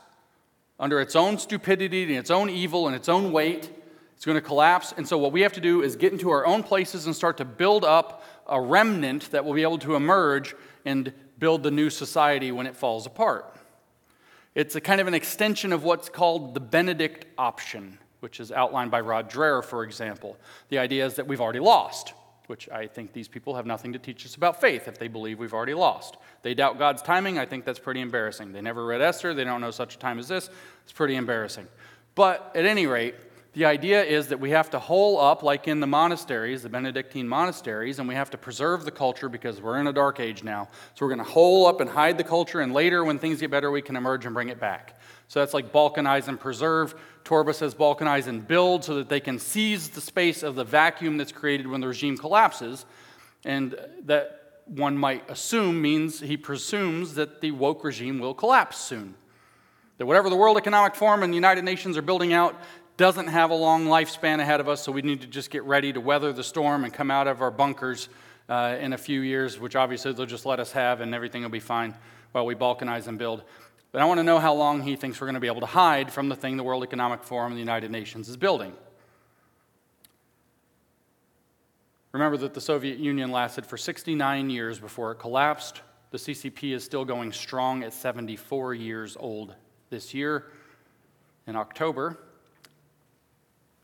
under its own stupidity and its own evil and its own weight. It's going to collapse, and so what we have to do is get into our own places and start to build up a remnant that will be able to emerge and build the new society when it falls apart. It's a kind of an extension of what's called the Benedict option, which is outlined by Rod Dreher, for example. The idea is that we've already lost, which I think these people have nothing to teach us about faith if they believe we've already lost. They doubt God's timing. I think that's pretty embarrassing. They never read Esther. They don't know such a time as this. It's pretty embarrassing. But at any rate, the idea is that we have to hole up, like in the monasteries, the Benedictine monasteries, and we have to preserve the culture because we're in a dark age now. So we're going to hole up and hide the culture, and later when things get better, we can emerge and bring it back. So that's like balkanize and preserve. Torba says balkanize and build so that they can seize the space of the vacuum that's created when the regime collapses. And that, one might assume, means he presumes that the woke regime will collapse soon. That whatever the World Economic Forum and the United Nations are building out doesn't have a long lifespan ahead of us, so we need to just get ready to weather the storm and come out of our bunkers in a few years, which obviously they'll just let us have, and everything will be fine while we balkanize and build. But I want to know how long he thinks we're going to be able to hide from the thing the World Economic Forum and the United Nations is building. Remember that the Soviet Union lasted for 69 years before it collapsed. The CCP is still going strong at 74 years old this year in October.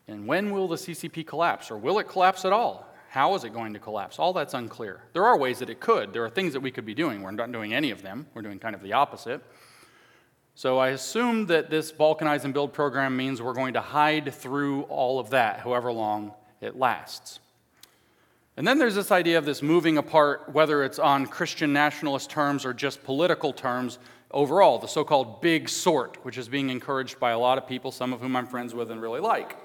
And when will the CCP collapse, or will it collapse at all? How is it going to collapse? All that's unclear. There are ways that it could. There are things that we could be doing. We're not doing any of them. We're doing kind of the opposite. So I assume that this balkanize and build program means we're going to hide through all of that, however long it lasts. And then there's this idea of this moving apart, whether it's on Christian nationalist terms or just political terms. Overall, the so-called Big Sort, which is being encouraged by a lot of people, some of whom I'm friends with and really like.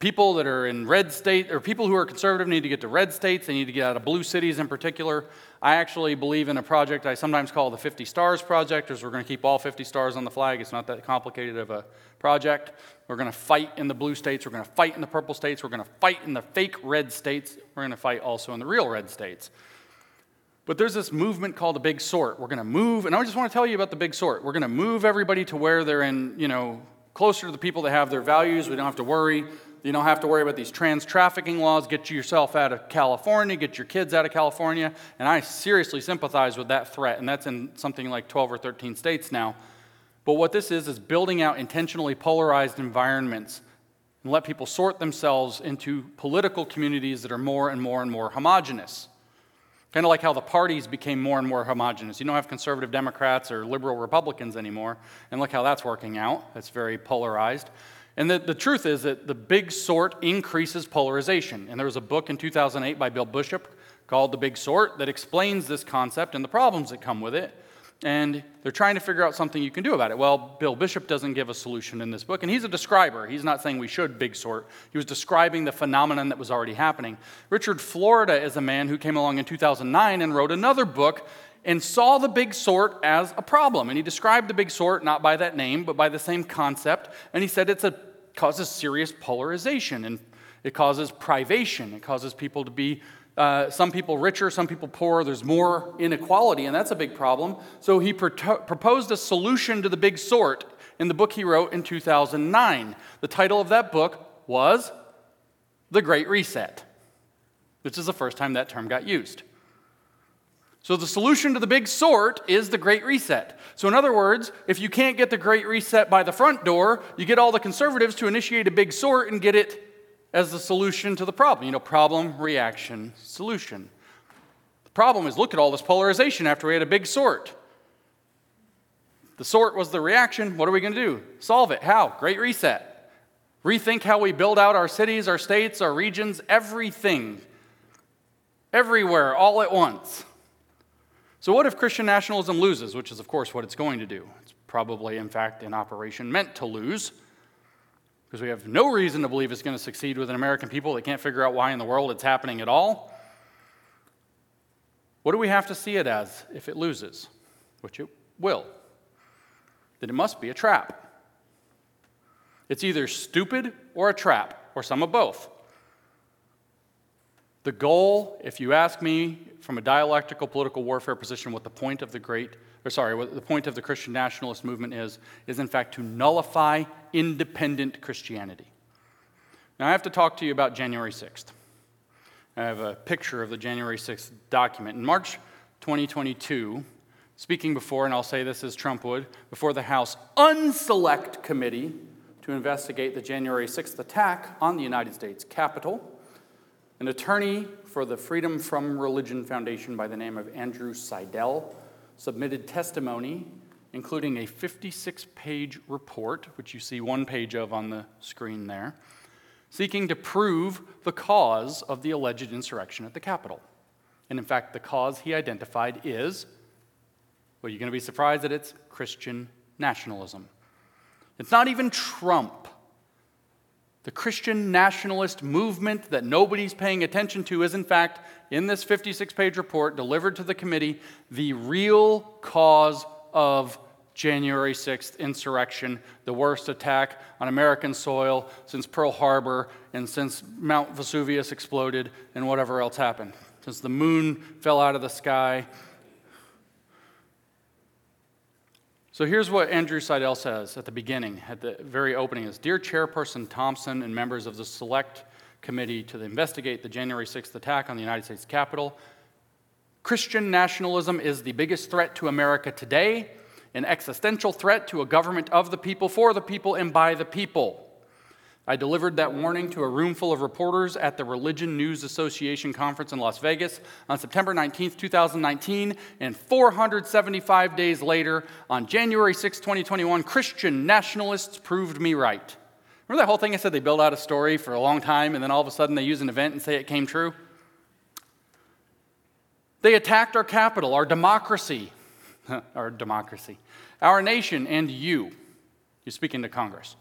People that are in red states, or people who are conservative need to get to red states, they need to get out of blue cities in particular. I actually believe in a project I sometimes call the 50 stars project, as we're going to keep all 50 stars on the flag. It's not that complicated of a project. We're going to fight in the blue states, we're going to fight in the purple states, we're going to fight in the fake red states, we're going to fight also in the real red states. But there's this movement called the Big Sort. We're going to move, and I just want to tell you about the Big Sort. We're going to move everybody to where they're in, closer to the people that have their values. We don't have to worry. You don't have to worry about these trans trafficking laws. Get yourself out of California. Get your kids out of California. And I seriously sympathize with that threat, and that's in something like 12 or 13 states now. But what this is building out intentionally polarized environments and let people sort themselves into political communities that are more and more and more homogenous. Kind of like how the parties became more and more homogenous. You don't have conservative Democrats or liberal Republicans anymore, and look how that's working out. That's very polarized. And the truth is that the big sort increases polarization. And there was a book in 2008 by Bill Bishop called The Big Sort that explains this concept and the problems that come with it. And they're trying to figure out something you can do about it. Well, Bill Bishop doesn't give a solution in this book, and he's a describer. He's not saying we should big sort. He was describing the phenomenon that was already happening. Richard Florida is a man who came along in 2009 and wrote another book and saw the big sort as a problem. And he described the big sort not by that name, but by the same concept. And he said it causes serious polarization, and it causes privation. It causes people to be some people richer, some people poorer. There's more inequality, and that's a big problem. So he proposed a solution to the big sort in the book he wrote in 2009. The title of that book was The Great Reset, which is the first time that term got used. So the solution to the big sort is the Great Reset. So in other words, if you can't get the Great Reset by the front door, you get all the conservatives to initiate a big sort and get it as the solution to the problem. You know, problem, reaction, solution. The problem is, look at all this polarization after we had a big sort. The sort was the reaction. What are we going to do? Solve it. How? Great Reset. Rethink how we build out our cities, our states, our regions, everything. Everywhere, all at once. So what if Christian nationalism loses, which is, of course, what it's going to do? It's probably, in fact, in operation meant to lose, because we have no reason to believe it's going to succeed with an American people that can't figure out why in the world it's happening at all. What do we have to see it as if it loses? Which it will. Then it must be a trap. It's either stupid or a trap, or some of both. The goal, if you ask me, from a dialectical political warfare position, what the point of what the point of the Christian nationalist movement is in fact to nullify independent Christianity. Now, I have to talk to you about January 6th. I have a picture of the January 6th document. In March 2022, speaking before, and I'll say this as Trump would, before the House Unselect Committee to investigate the January 6th attack on the United States Capitol, an attorney for the Freedom from Religion Foundation by the name of Andrew Seidel submitted testimony, including a 56-page report, which you see one page of on the screen there, seeking to prove the cause of the alleged insurrection at the Capitol. And in fact, the cause he identified is, well, you're going to be surprised that it's Christian nationalism. It's not even Trump. The Christian nationalist movement that nobody's paying attention to is, in fact, in this 56-page report delivered to the committee, the real cause of January 6th insurrection, the worst attack on American soil since Pearl Harbor and since Mount Vesuvius exploded and whatever else happened, since the moon fell out of the sky. So here's what Andrew Seidel says at the beginning, at the very opening is, "Dear Chairperson Thompson and members of the Select Committee to investigate the January 6th attack on the United States Capitol, Christian nationalism is the biggest threat to America today, an existential threat to a government of the people, for the people, and by the people. I delivered that warning to a room full of reporters at the Religion News Association conference in Las Vegas on September 19, 2019, and 475 days later, on January 6, 2021, Christian nationalists proved me right." Remember that whole thing I said they build out a story for a long time, and then all of a sudden they use an event and say it came true? They attacked our capital, our democracy, our nation, and you. You're speaking to Congress.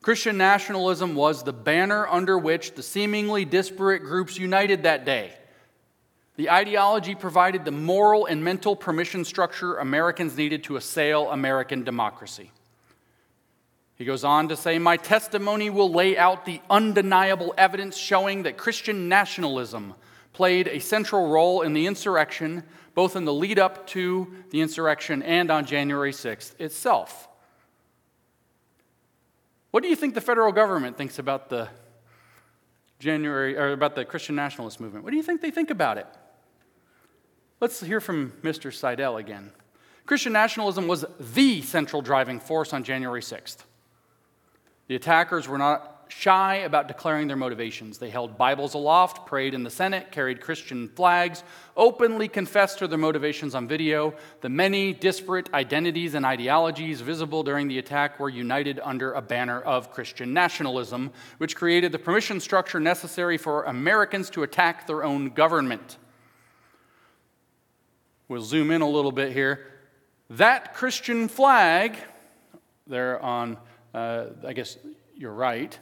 Christian nationalism was the banner under which the seemingly disparate groups united that day. The ideology provided the moral and mental permission structure Americans needed to assail American democracy. He goes on to say, "My testimony will lay out the undeniable evidence showing that Christian nationalism played a central role in the insurrection, both in the lead up to the insurrection and on January 6th itself." What do you think the federal government thinks about the January, or about the Christian nationalist movement. What do you think they think about it? Let's hear from Mr. Seidel again. Christian nationalism was the central driving force on January 6th. The attackers were not shy about declaring their motivations. They held Bibles aloft, prayed in the Senate, carried Christian flags, openly confessed to their motivations on video. The many disparate identities and ideologies visible during the attack were united under a banner of Christian nationalism, which created the permission structure necessary for Americans to attack their own government. We'll zoom in a little bit here. That Christian flag, there on, I guess you're right,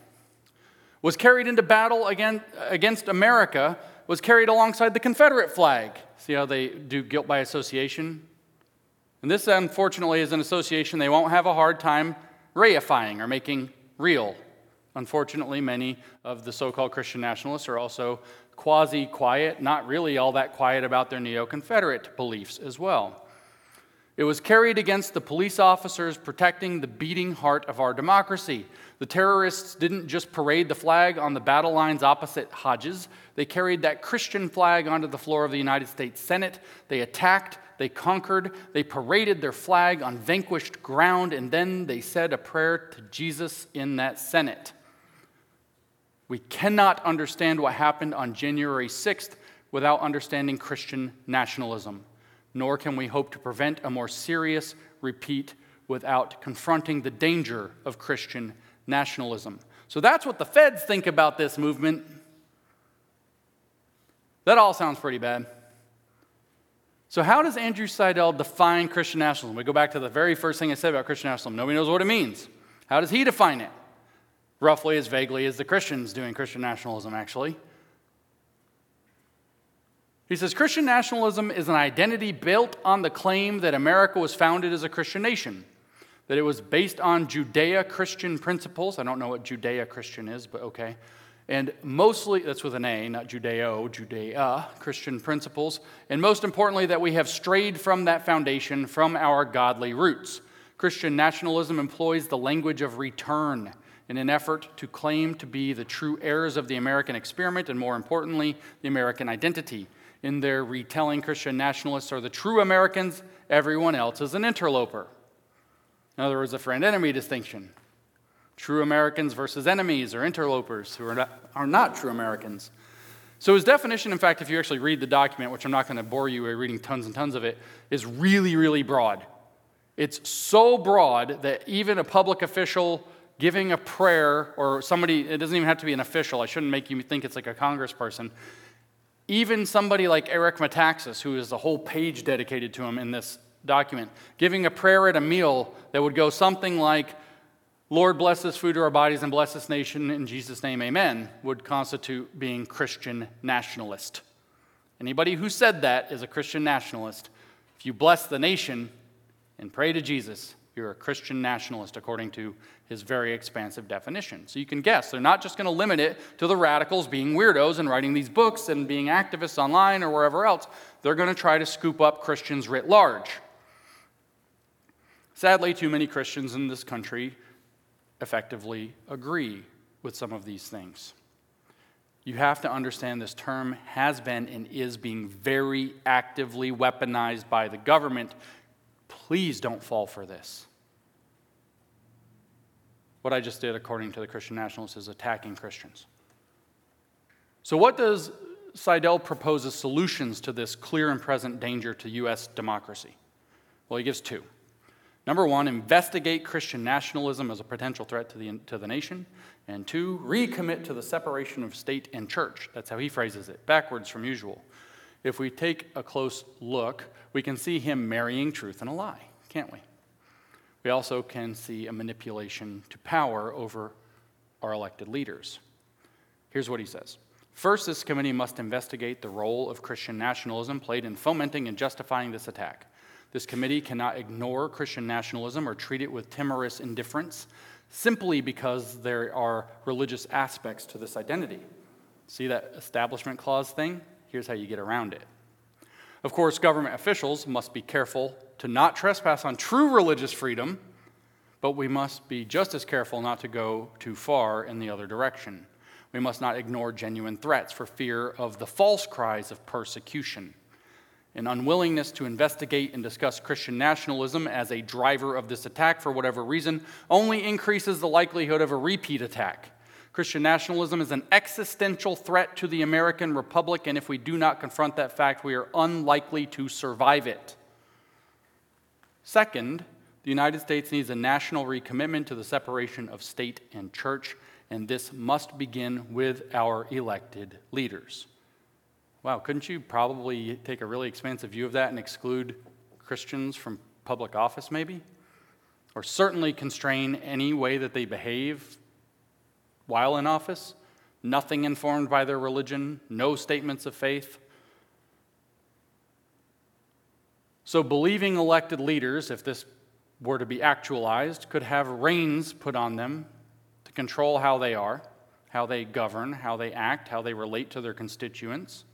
was carried into battle against America, was carried alongside the Confederate flag. See how they do guilt by association? And this, unfortunately, is an association they won't have a hard time reifying or making real. Unfortunately, many of the so-called Christian nationalists are also quasi-quiet, not really all that quiet about their neo-Confederate beliefs as well. It was carried against the police officers protecting the beating heart of our democracy. The terrorists didn't just parade the flag on the battle lines opposite Hodges. They carried that Christian flag onto the floor of the United States Senate. They attacked, they conquered, they paraded their flag on vanquished ground, and then they said a prayer to Jesus in that Senate. We cannot understand what happened on January 6th without understanding Christian nationalism. Nor can we hope to prevent a more serious repeat without confronting the danger of Christian nationalism. So that's what the feds think about this movement. That all sounds pretty bad. So how does Andrew Seidel define Christian nationalism? We go back to the very first thing I said about Christian nationalism. Nobody knows what it means. How does he define it? Roughly as vaguely as the Christians doing Christian nationalism, actually. He says, Christian nationalism is an identity built on the claim that America was founded as a Christian nation, that it was based on Judeo-Christian principles. I don't know what Judeo-Christian is, but okay. And mostly, that's with an A, not Judeo, Judea-Christian principles. And most importantly, that we have strayed from that foundation, from our godly roots. Christian nationalism employs the language of return in an effort to claim to be the true heirs of the American experiment and, more importantly, the American identity. In their retelling, Christian nationalists are the true Americans, everyone else is an interloper. In other words, a friend-enemy distinction. True Americans versus enemies or interlopers who are not true Americans. So his definition, in fact, if you actually read the document, which I'm not going to bore you with reading tons and tons of it, is really, really broad. It's so broad that even a public official giving a prayer or somebody, it doesn't even have to be an official, I shouldn't make you think it's like a congressperson. Even somebody like Eric Metaxas, who is a whole page dedicated to him in this document, giving a prayer at a meal that would go something like, Lord, bless this food to our bodies and bless this nation, in Jesus' name, amen, would constitute being Christian nationalist. Anybody who said that is a Christian nationalist. If you bless the nation and pray to Jesus, you're a Christian nationalist, according to his very expansive definition. So you can guess, they're not just going to limit it to the radicals being weirdos and writing these books and being activists online or wherever else. They're going to try to scoop up Christians writ large. Sadly, too many Christians in this country effectively agree with some of these things. You have to understand this term has been and is being very actively weaponized by the government. Please don't fall for this. What I just did, according to the Christian nationalists, is attacking Christians. So what does Seidel propose as solutions to this clear and present danger to U.S. democracy? Well, he gives two. Number one, investigate Christian nationalism as a potential threat to the nation. And two, recommit to the separation of state and church. That's how he phrases it, backwards from usual. If we take a close look, we can see him marrying truth and a lie, can't we? We also can see a manipulation to power over our elected leaders. Here's what he says. First, this committee must investigate the role of Christian nationalism played in fomenting and justifying this attack. This committee cannot ignore Christian nationalism or treat it with timorous indifference simply because there are religious aspects to this identity. See that establishment clause thing? Here's how you get around it. Of course, government officials must be careful to not trespass on true religious freedom, but we must be just as careful not to go too far in the other direction. We must not ignore genuine threats for fear of the false cries of persecution. An unwillingness to investigate and discuss Christian nationalism as a driver of this attack for whatever reason only increases the likelihood of a repeat attack. Christian nationalism is an existential threat to the American Republic, and if we do not confront that fact, we are unlikely to survive it. Second, the United States needs a national recommitment to the separation of state and church, and this must begin with our elected leaders. Wow, couldn't you probably take a really expansive view of that and exclude Christians from public office, maybe? Or certainly constrain any way that they behave while in office? Nothing informed by their religion, no statements of faith. So believing elected leaders, if this were to be actualized, could have reins put on them to control how they are, how they govern, how they act, how they relate to their constituents.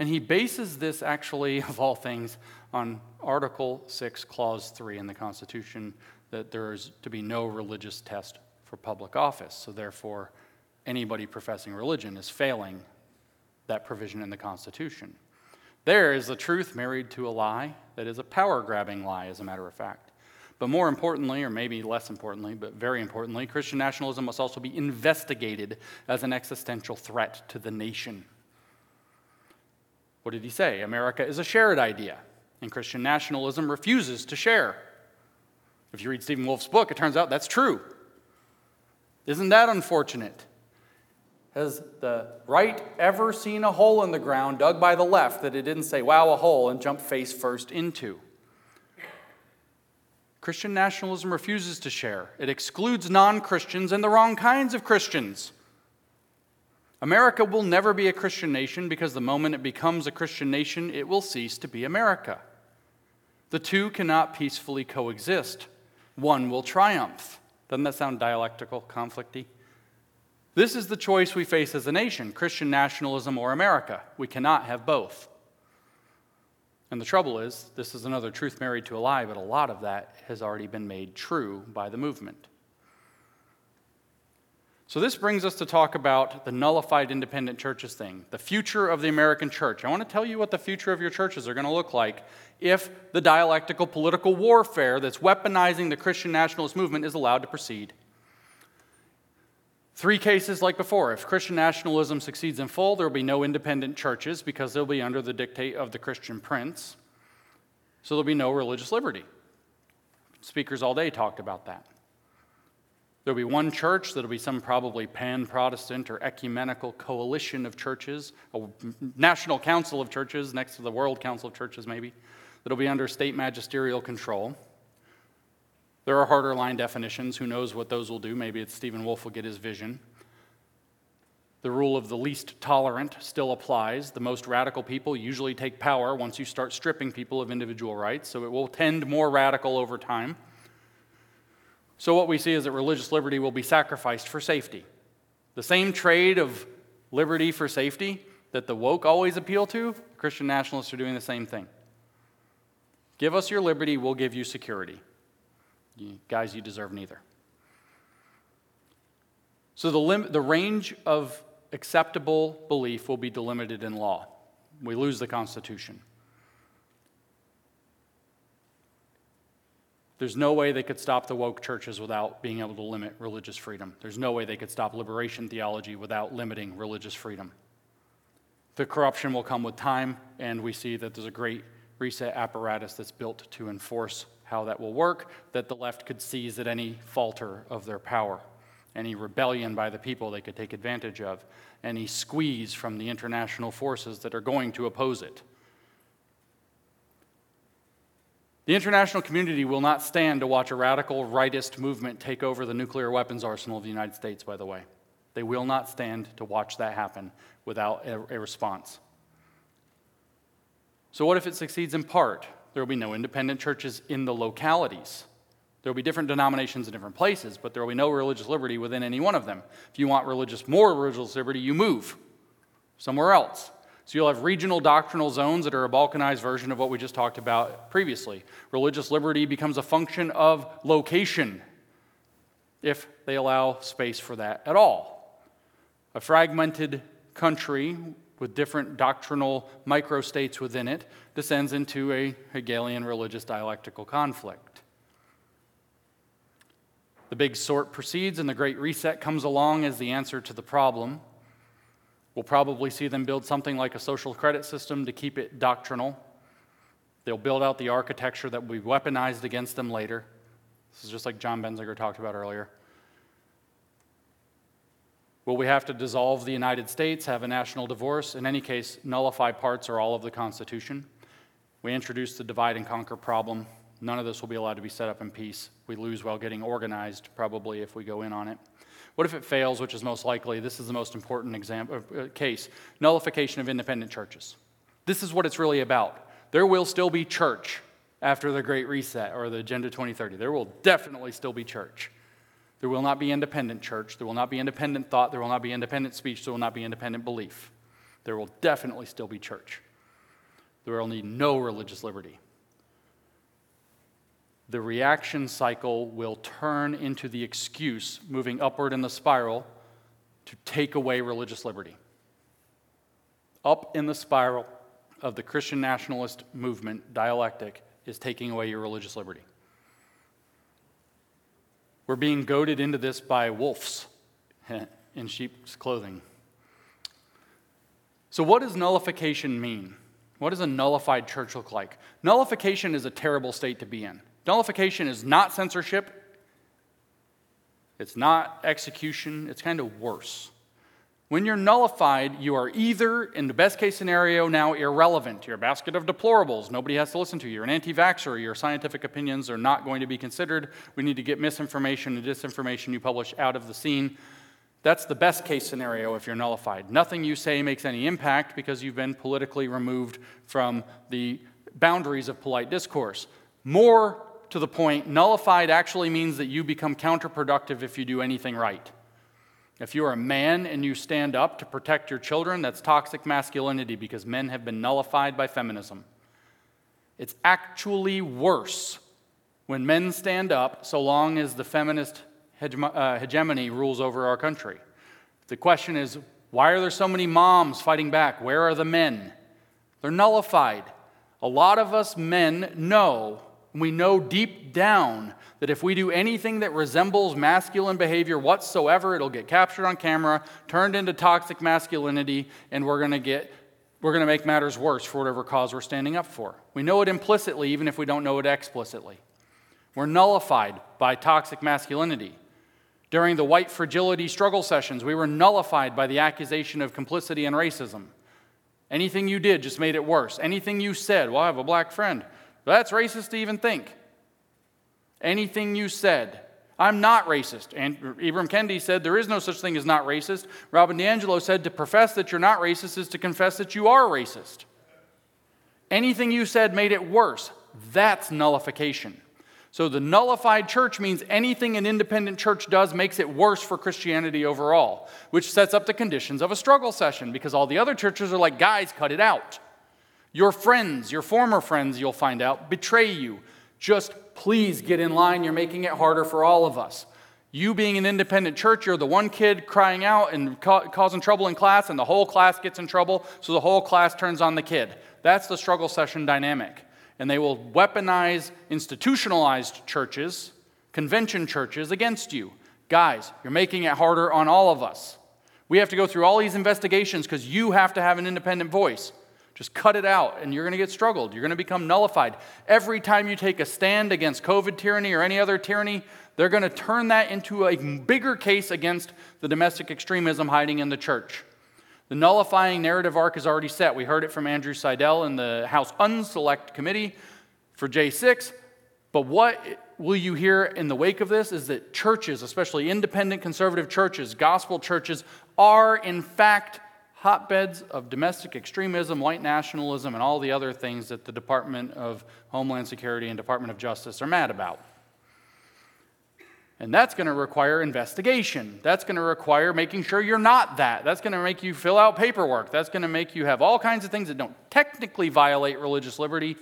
And he bases this, actually, of all things, on Article 6, Clause 3 in the Constitution, that there is to be no religious test for public office. So therefore, anybody professing religion is failing that provision in the Constitution. There is the truth married to a lie that is a power-grabbing lie, as a matter of fact. But more importantly, or maybe less importantly, but very importantly, Christian nationalism must also be investigated as an existential threat to the nation. What did he say? America is a shared idea, and Christian nationalism refuses to share. If you read Stephen Wolfe's book, it turns out that's true. Isn't that unfortunate? Has the right ever seen a hole in the ground dug by the left that it didn't say, wow, a hole, and jump face first into? Christian nationalism refuses to share. It excludes non-Christians and the wrong kinds of Christians. America will never be a Christian nation because the moment it becomes a Christian nation, it will cease to be America. The two cannot peacefully coexist. One will triumph. Doesn't that sound dialectical, conflicty? This is the choice we face as a nation, Christian nationalism or America. We cannot have both. And the trouble is, this is another truth married to a lie, but a lot of that has already been made true by the movement. So this brings us to talk about the nullified independent churches thing, the future of the American church. I want to tell you what the future of your churches are going to look like if the dialectical political warfare that's weaponizing the Christian nationalist movement is allowed to proceed. Three cases like before. If Christian nationalism succeeds in full, there will be no independent churches because they'll be under the dictate of the Christian prince. So there'll be no religious liberty. Speakers all day talked about that. There'll be one church, that'll be some probably pan-Protestant or ecumenical coalition of churches, a national council of churches next to the World Council of Churches maybe, that'll be under state magisterial control. There are harder line definitions. Who knows what those will do? Maybe it's Stephen Wolfe will get his vision. The rule of the least tolerant still applies. The most radical people usually take power once you start stripping people of individual rights, so it will tend more radical over time. So what we see is that religious liberty will be sacrificed for safety. The same trade of liberty for safety that the woke always appeal to, Christian nationalists are doing the same thing. Give us your liberty, we'll give you security. You guys, you deserve neither. So the range of acceptable belief will be delimited in law. We lose the Constitution. There's no way they could stop the woke churches without being able to limit religious freedom. There's no way they could stop liberation theology without limiting religious freedom. The corruption will come with time, and we see that there's a great reset apparatus that's built to enforce how that will work, that the left could seize at any falter of their power, any rebellion by the people they could take advantage of, any squeeze from the international forces that are going to oppose it. The international community will not stand to watch a radical rightist movement take over the nuclear weapons arsenal of the United States, by the way. They will not stand to watch that happen without a response. So what if it succeeds in part? There will be no independent churches in the localities. There will be different denominations in different places, but there will be no religious liberty within any one of them. If you want more religious liberty, you move somewhere else. So you'll have regional doctrinal zones that are a balkanized version of what we just talked about previously. Religious liberty becomes a function of location, if they allow space for that at all. a fragmented country with different doctrinal microstates within it descends into a Hegelian religious dialectical conflict. The Big Sort proceeds and the Great Reset comes along as the answer to the problem. We'll probably see them build something like a social credit system to keep it doctrinal. They'll build out the architecture that will be weaponized against them later. This is just like John Benzinger talked about earlier. Will we have to dissolve the United States, have a national divorce, in any case, nullify parts or all of the Constitution? We introduce the divide and conquer problem. None of this will be allowed to be set up in peace. We lose while getting organized, probably, if we go in on it. What if it fails, which is most likely? This is the most important case. Nullification of independent churches. This is what it's really about. There will still be church after the Great Reset or the Agenda 2030. There will definitely still be church. There will not be independent church. There will not be independent thought. There will not be independent speech. There will not be independent belief. There will definitely still be church. There will need no religious liberty. The reaction cycle will turn into the excuse, moving upward in the spiral, to take away religious liberty. Up in the spiral of the Christian nationalist movement dialectic is taking away your religious liberty. We're being goaded into this by wolves in sheep's clothing. So what does nullification mean? What does a nullified church look like? Nullification is a terrible state to be in. Nullification is not censorship. It's not execution. It's kind of worse. When you're nullified, you are either, in the best case scenario, now irrelevant. You're a basket of deplorables. Nobody has to listen to you. You're an anti-vaxxer. Your scientific opinions are not going to be considered. We need to get misinformation and disinformation you publish out of the scene. That's the best case scenario if you're nullified. Nothing you say makes any impact because you've been politically removed from the boundaries of polite discourse. More to the point, nullified actually means that you become counterproductive if you do anything right. If you are a man and you stand up to protect your children, that's toxic masculinity because men have been nullified by feminism. It's actually worse when men stand up so long as the feminist hegemony rules over our country. The question is, why are there so many moms fighting back? Where are the men? They're nullified. A lot of us men know, and we know deep down, that if we do anything that resembles masculine behavior whatsoever, it'll get captured on camera, turned into toxic masculinity, and we're going to make matters worse for whatever cause we're standing up for. We know it implicitly, even if we don't know it explicitly. We're nullified by toxic masculinity. During the white fragility struggle sessions, we were nullified by the accusation of complicity in racism. Anything you did just made it worse. Anything you said, well, I have a black friend. That's racist to even think. Anything you said, I'm not racist. And Ibram Kendi said there is no such thing as not racist. Robin DiAngelo said to profess that you're not racist is to confess that you are racist. Anything you said made it worse. That's nullification. So the nullified church means anything an independent church does makes it worse for Christianity overall, which sets up the conditions of a struggle session because all the other churches are like, guys, cut it out. Your friends, your former friends, you'll find out, betray you. Just please get in line. You're making it harder for all of us. You being an independent church, you're the one kid crying out and causing trouble in class, and the whole class gets in trouble, so the whole class turns on the kid. That's the struggle session dynamic. And they will weaponize institutionalized churches, convention churches, against you. Guys, you're making it harder on all of us. We have to go through all these investigations because you have to have an independent voice. Just cut it out, and you're going to get struggled. You're going to become nullified. Every time you take a stand against COVID tyranny or any other tyranny, they're going to turn that into a bigger case against the domestic extremism hiding in the church. The nullifying narrative arc is already set. We heard it from Andrew Seidel in the House Unselect Committee for J6. But what will you hear in the wake of this is that churches, especially independent conservative churches, gospel churches, are in fact hotbeds of domestic extremism, white nationalism, and all the other things that the Department of Homeland Security and Department of Justice are mad about. And that's going to require investigation. That's going to require making sure you're not that. That's going to make you fill out paperwork. That's going to make you have all kinds of things that don't technically violate religious liberty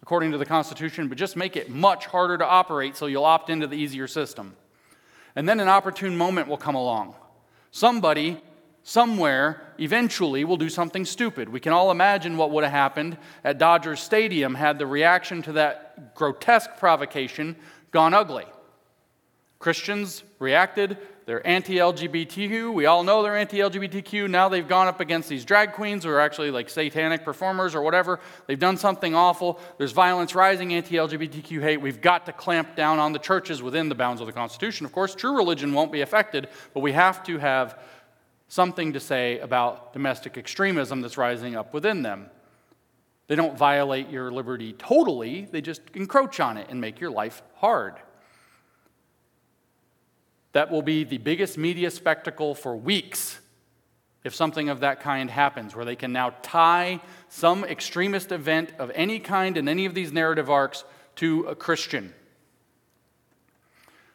according to the Constitution, but just make it much harder to operate so you'll opt into the easier system. And then an opportune moment will come along. Somebody somewhere, eventually, will do something stupid. We can all imagine what would have happened at Dodger Stadium had the reaction to that grotesque provocation gone ugly. Christians reacted. They're anti-LGBTQ. We all know they're anti-LGBTQ. Now they've gone up against these drag queens who are actually like satanic performers or whatever. They've done something awful. There's violence rising, anti-LGBTQ hate. We've got to clamp down on the churches within the bounds of the Constitution. Of course, true religion won't be affected, but we have to have something to say about domestic extremism that's rising up within them. They don't violate your liberty totally. They just encroach on it and make your life hard. That will be the biggest media spectacle for weeks if something of that kind happens, where they can now tie some extremist event of any kind in any of these narrative arcs to a Christian.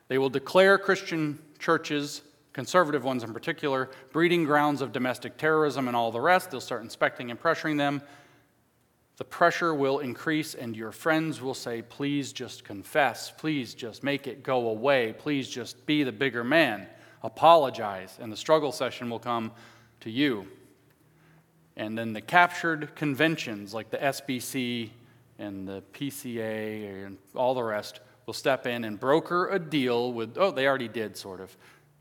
They will declare Christian churches, conservative ones in particular, breeding grounds of domestic terrorism and all the rest. They'll start inspecting and pressuring them. The pressure will increase, and your friends will say, please just confess, please just make it go away, please just be the bigger man, apologize, and the struggle session will come to you. And then the captured conventions like the SBC and the PCA and all the rest will step in and broker a deal with, oh, they already did sort of,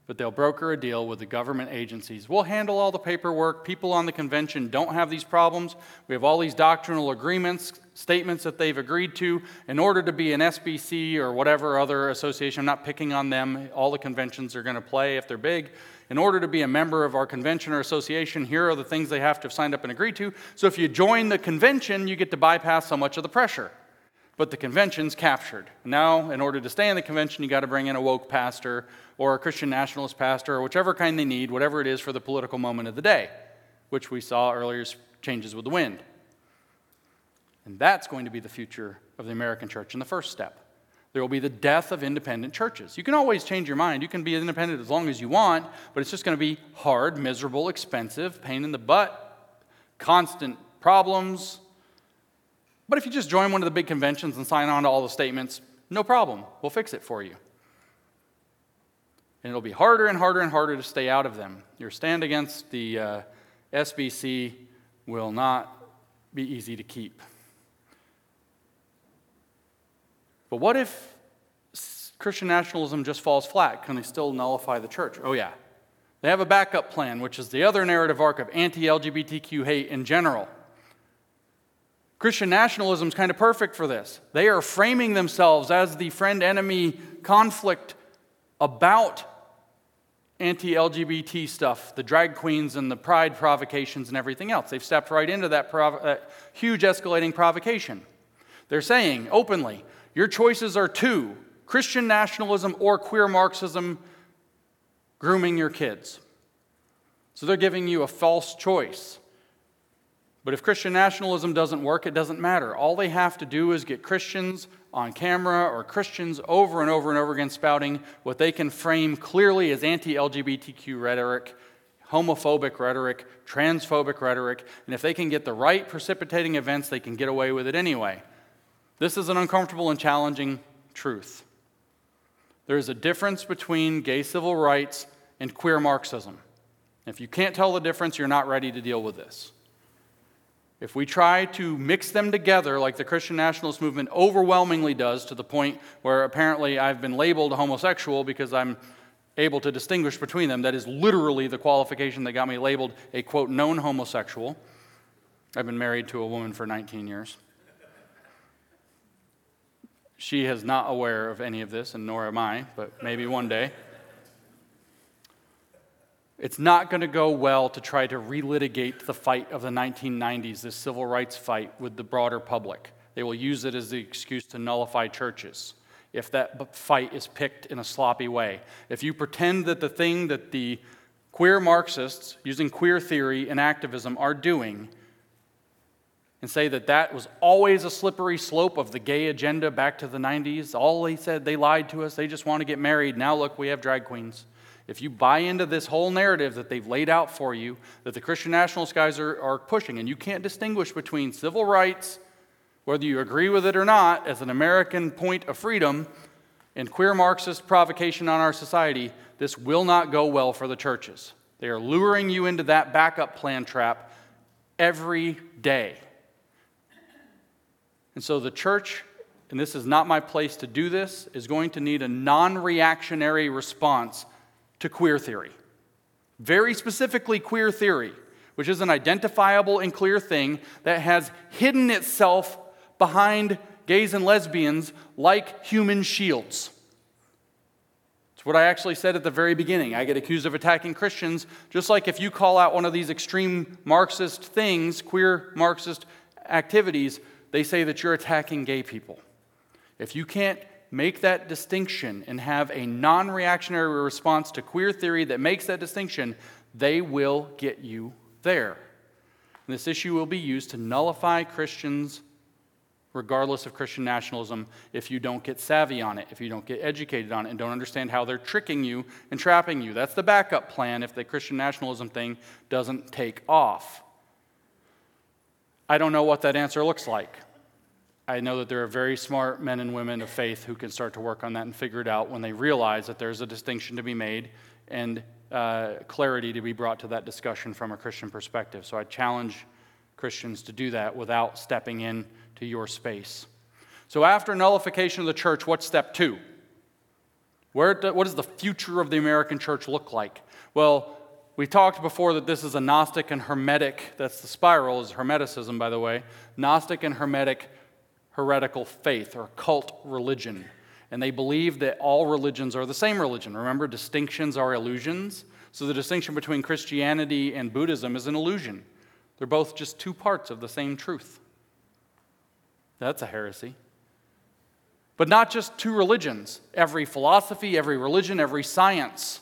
but they'll broker a deal with the government agencies. We'll handle all the paperwork. People on the convention don't have these problems. We have all these doctrinal agreements, statements that they've agreed to. In order to be an SBC or whatever other association, I'm not picking on them. All the conventions are going to play if they're big. In order to be a member of our convention or association, here are the things they have to have signed up and agreed to. So if you join the convention, you get to bypass so much of the pressure. But the convention's captured. Now, in order to stay in the convention, you got to bring in a woke pastor or a Christian nationalist pastor or whichever kind they need, whatever it is for the political moment of the day, which we saw earlier changes with the wind. And that's going to be the future of the American church in the first step. There will be the death of independent churches. You can always change your mind. You can be independent as long as you want, but it's just going to be hard, miserable, expensive, pain in the butt, constant problems. But if you just join one of the big conventions and sign on to all the statements, no problem. We'll fix it for you. And it'll be harder and harder and harder to stay out of them. Your stand against the SBC will not be easy to keep. But what if Christian nationalism just falls flat? Can they still nullify the church? Oh, yeah. They have a backup plan, which is the other narrative arc of anti-LGBTQ hate in general. Christian nationalism is kind of perfect for this. They are framing themselves as the friend-enemy conflict about anti-LGBT stuff, the drag queens and the pride provocations and everything else. They've stepped right into that huge escalating provocation. They're saying openly, your choices are two, Christian nationalism or queer Marxism grooming your kids. So they're giving you a false choice. But if Christian nationalism doesn't work, it doesn't matter. All they have to do is get Christians on camera or Christians over and over and over again spouting what they can frame clearly as anti-LGBTQ rhetoric, homophobic rhetoric, transphobic rhetoric, and if they can get the right precipitating events, they can get away with it anyway. This is an uncomfortable and challenging truth. There is a difference between gay civil rights and queer Marxism. If you can't tell the difference, you're not ready to deal with this. If we try to mix them together like the Christian nationalist movement overwhelmingly does, to the point where apparently I've been labeled homosexual because I'm able to distinguish between them, that is literally the qualification that got me labeled a, quote, known homosexual. I've been married to a woman for 19 years. She is not aware of any of this, and nor am I, but maybe one day. It's not going to go well to try to relitigate the fight of the 1990s, this civil rights fight, with the broader public. They will use it as the excuse to nullify churches if that fight is picked in a sloppy way. If you pretend that the thing that the queer Marxists, using queer theory and activism, are doing, and say that that was always a slippery slope of the gay agenda back to the 90s, all they said, they lied to us, they just want to get married, now look, we have drag queens. If you buy into this whole narrative that they've laid out for you, that the Christian nationalist guys are pushing, and you can't distinguish between civil rights, whether you agree with it or not, as an American point of freedom, and queer Marxist provocation on our society, this will not go well for the churches. They are luring you into that backup plan trap every day. And so the church, and this is not my place to do this, is going to need a non-reactionary response to queer theory. Very specifically queer theory, which is an identifiable and clear thing that has hidden itself behind gays and lesbians like human shields. It's what I actually said at the very beginning. I get accused of attacking Christians, just like if you call out one of these extreme Marxist things, queer Marxist activities, they say that you're attacking gay people. If you can't make that distinction and have a non-reactionary response to queer theory that makes that distinction, they will get you there. And this issue will be used to nullify Christians regardless of Christian nationalism if you don't get savvy on it, if you don't get educated on it and don't understand how they're tricking you and trapping you. That's the backup plan if the Christian nationalism thing doesn't take off. I don't know what that answer looks like. I know that there are very smart men and women of faith who can start to work on that and figure it out when they realize that there's a distinction to be made and clarity to be brought to that discussion from a Christian perspective. So I challenge Christians to do that without stepping in to your space. So after nullification of the church, what's step two? What does the future of the American church look like? Well, we talked before that this is a Gnostic and Hermetic, that's the spiral, is Hermeticism, by the way, Gnostic and Hermetic heretical faith or cult religion. And they believe that all religions are the same religion. Remember, distinctions are illusions. So the distinction between Christianity and Buddhism is an illusion. They're both just two parts of the same truth. That's a heresy. But not just two religions. Every philosophy, every religion, every science,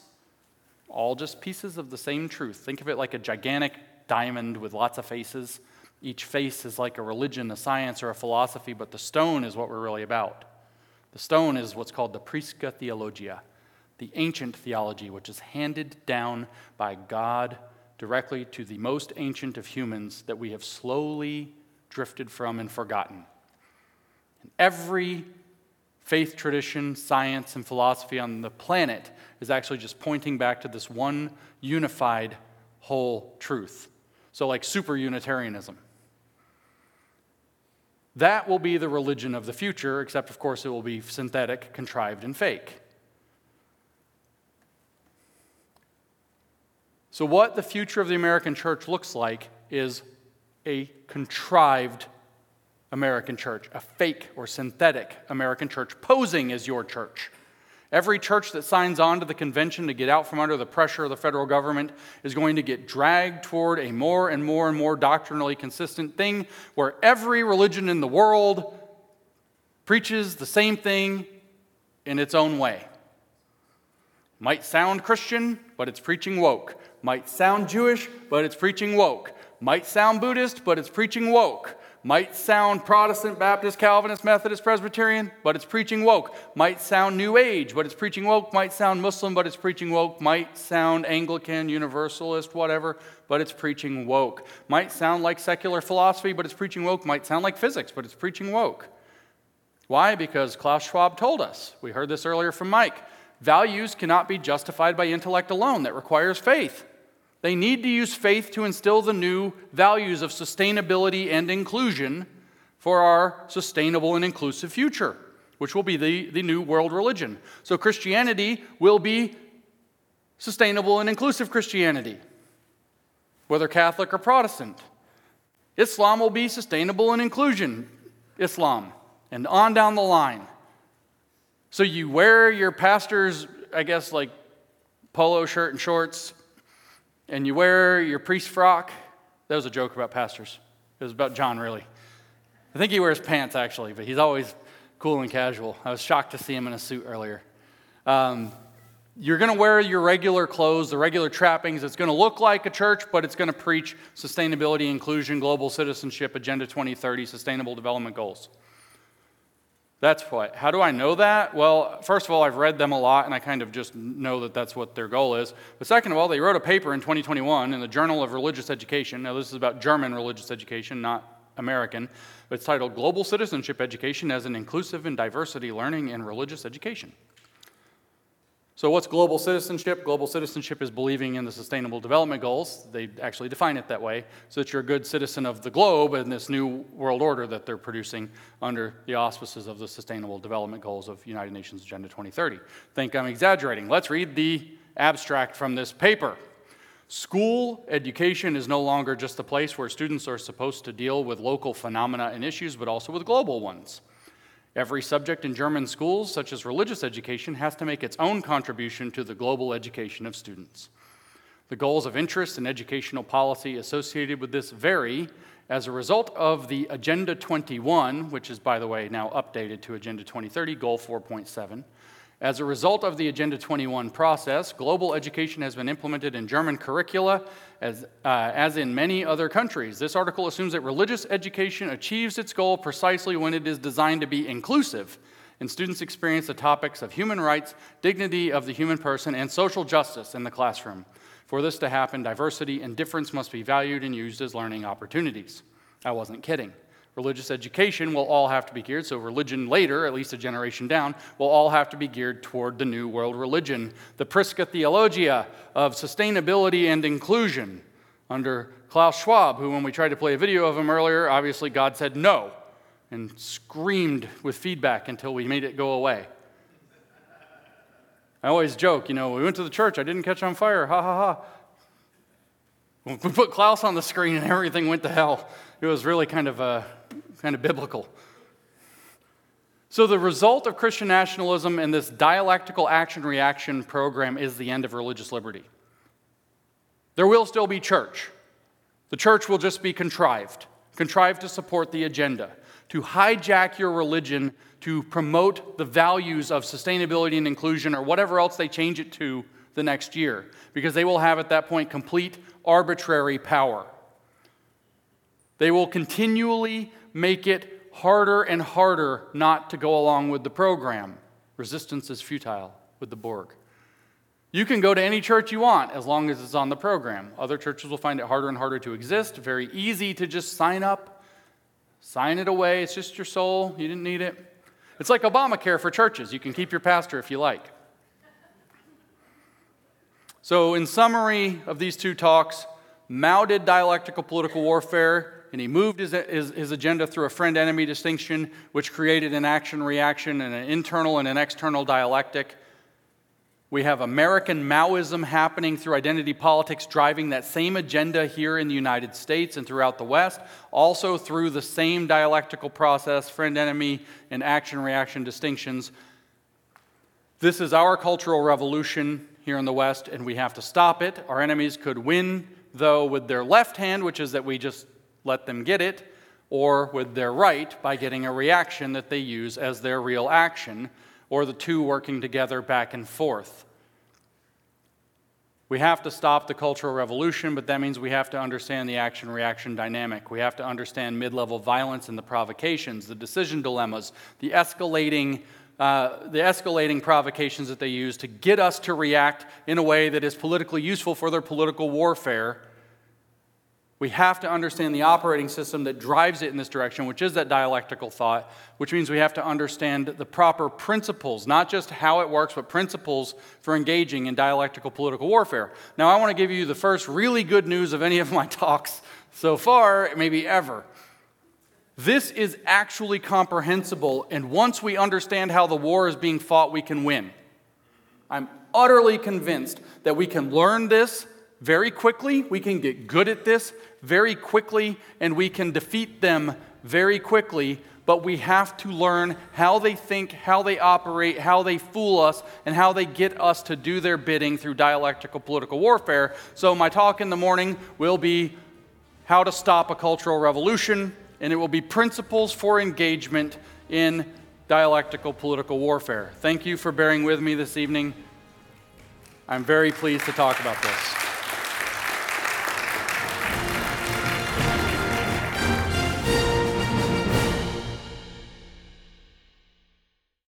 all just pieces of the same truth. Think of it like a gigantic diamond with lots of faces. Each face is like a religion, a science, or a philosophy, but the stone is what we're really about. The stone is what's called the Prisca Theologia, the ancient theology, which is handed down by God directly to the most ancient of humans that we have slowly drifted from and forgotten. And every faith tradition, science, and philosophy on the planet is actually just pointing back to this one unified whole truth. So like super Unitarianism. That will be the religion of the future, except, of course, it will be synthetic, contrived, and fake. So what the future of the American church looks like is a contrived American church, a fake or synthetic American church posing as your church. Every church that signs on to the convention to get out from under the pressure of the federal government is going to get dragged toward a more and more and more doctrinally consistent thing where every religion in the world preaches the same thing in its own way. Might sound Christian, but it's preaching woke. Might sound Jewish, but it's preaching woke. Might sound Buddhist, but it's preaching woke. Might sound Protestant, Baptist, Calvinist, Methodist, Presbyterian, but it's preaching woke. Might sound New Age, but it's preaching woke. Might sound Muslim, but it's preaching woke. Might sound Anglican, Universalist, whatever, but it's preaching woke. Might sound like secular philosophy, but it's preaching woke. Might sound like physics, but it's preaching woke. Why? Because Klaus Schwab told us. We heard this earlier from Mike. Values cannot be justified by intellect alone. That requires faith. They need to use faith to instill the new values of sustainability and inclusion for our sustainable and inclusive future, which will be the new world religion. So Christianity will be sustainable and inclusive Christianity, whether Catholic or Protestant. Islam will be sustainable and inclusion Islam, and on down the line. So you wear your pastor's, I guess, like polo shirt and shorts, and you wear your priest frock. That was a joke about pastors. It was about John, really. I think he wears pants, actually, but he's always cool and casual. I was shocked to see him in a suit earlier. You're going to wear your regular clothes, the regular trappings. It's going to look like a church, but it's going to preach sustainability, inclusion, global citizenship, Agenda 2030, sustainable development goals. That's what. How do I know that? Well, first of all, I've read them a lot, and I kind of just know that that's what their goal is. But second of all, they wrote a paper in 2021 in the Journal of Religious Education. Now, this is about German religious education, not American. But it's titled Global Citizenship Education as an Inclusive and Diversity Learning in Religious Education. So what's global citizenship? Global citizenship is believing in the Sustainable Development Goals. They actually define it that way, so that you're a good citizen of the globe in this new world order that they're producing under the auspices of the Sustainable Development Goals of United Nations Agenda 2030. Think I'm exaggerating. Let's read the abstract from this paper. School education is no longer just a place where students are supposed to deal with local phenomena and issues, but also with global ones. Every subject in German schools, such as religious education, has to make its own contribution to the global education of students. The goals of interest and educational policy associated with this vary as a result of the Agenda 21, which is, by the way, now updated to Agenda 2030, Goal 4.7. As a result of the Agenda 21 process, global education has been implemented in German curricula as in many other countries. This article assumes that religious education achieves its goal precisely when it is designed to be inclusive, and students experience the topics of human rights, dignity of the human person, and social justice in the classroom. For this to happen, diversity and difference must be valued and used as learning opportunities. I wasn't kidding. Religious education will all have to be geared, so religion later, at least a generation down, will all have to be geared toward the new world religion, the Prisca Theologia of sustainability and inclusion under Klaus Schwab, who, when we tried to play a video of him earlier, obviously God said no and screamed with feedback until we made it go away. I always joke, you know, we went to the church, I didn't catch on fire, ha ha ha. We put Klaus on the screen and everything went to hell. It was really kind of biblical. So the result of Christian nationalism and this dialectical action-reaction program is the end of religious liberty. There will still be church. The church will just be contrived to support the agenda, to hijack your religion, to promote the values of sustainability and inclusion or whatever else they change it to the next year, because they will have at that point complete arbitrary power. They will continually make it harder and harder not to go along with the program. Resistance is futile with the Borg. You can go to any church you want as long as it's on the program. Other churches will find it harder and harder to exist, very easy to just sign up, sign it away. It's just your soul. You didn't need it. It's like Obamacare for churches. You can keep your pastor if you like. So in summary of these two talks, Mao did dialectical political warfare, and he moved his agenda through a friend-enemy distinction, which created an action-reaction and an internal and an external dialectic. We have American Maoism happening through identity politics, driving that same agenda here in the United States and throughout the West, also through the same dialectical process, friend-enemy and action-reaction distinctions. This is our cultural revolution here in the West, and we have to stop it. Our enemies could win, though, with their left hand, which is that we just let them get it, or with their right by getting a reaction that they use as their real action, or the two working together back and forth. We have to stop the Cultural Revolution, but that means we have to understand the action-reaction dynamic. We have to understand mid-level violence and the provocations, the decision dilemmas, the escalating provocations that they use to get us to react in a way that is politically useful for their political warfare. We have to understand the operating system that drives it in this direction, which is that dialectical thought, which means we have to understand the proper principles, not just how it works, but principles for engaging in dialectical political warfare. Now, I want to give you the first really good news of any of my talks so far, maybe ever. This is actually comprehensible, and once we understand how the war is being fought, we can win. I'm utterly convinced that we can learn this very quickly, we can get good at this very quickly, and we can defeat them very quickly, but we have to learn how they think, how they operate, how they fool us, and how they get us to do their bidding through dialectical political warfare. So my talk in the morning will be how to stop a cultural revolution, and it will be principles for engagement in dialectical political warfare. Thank you for bearing with me this evening. I'm very pleased to talk about this.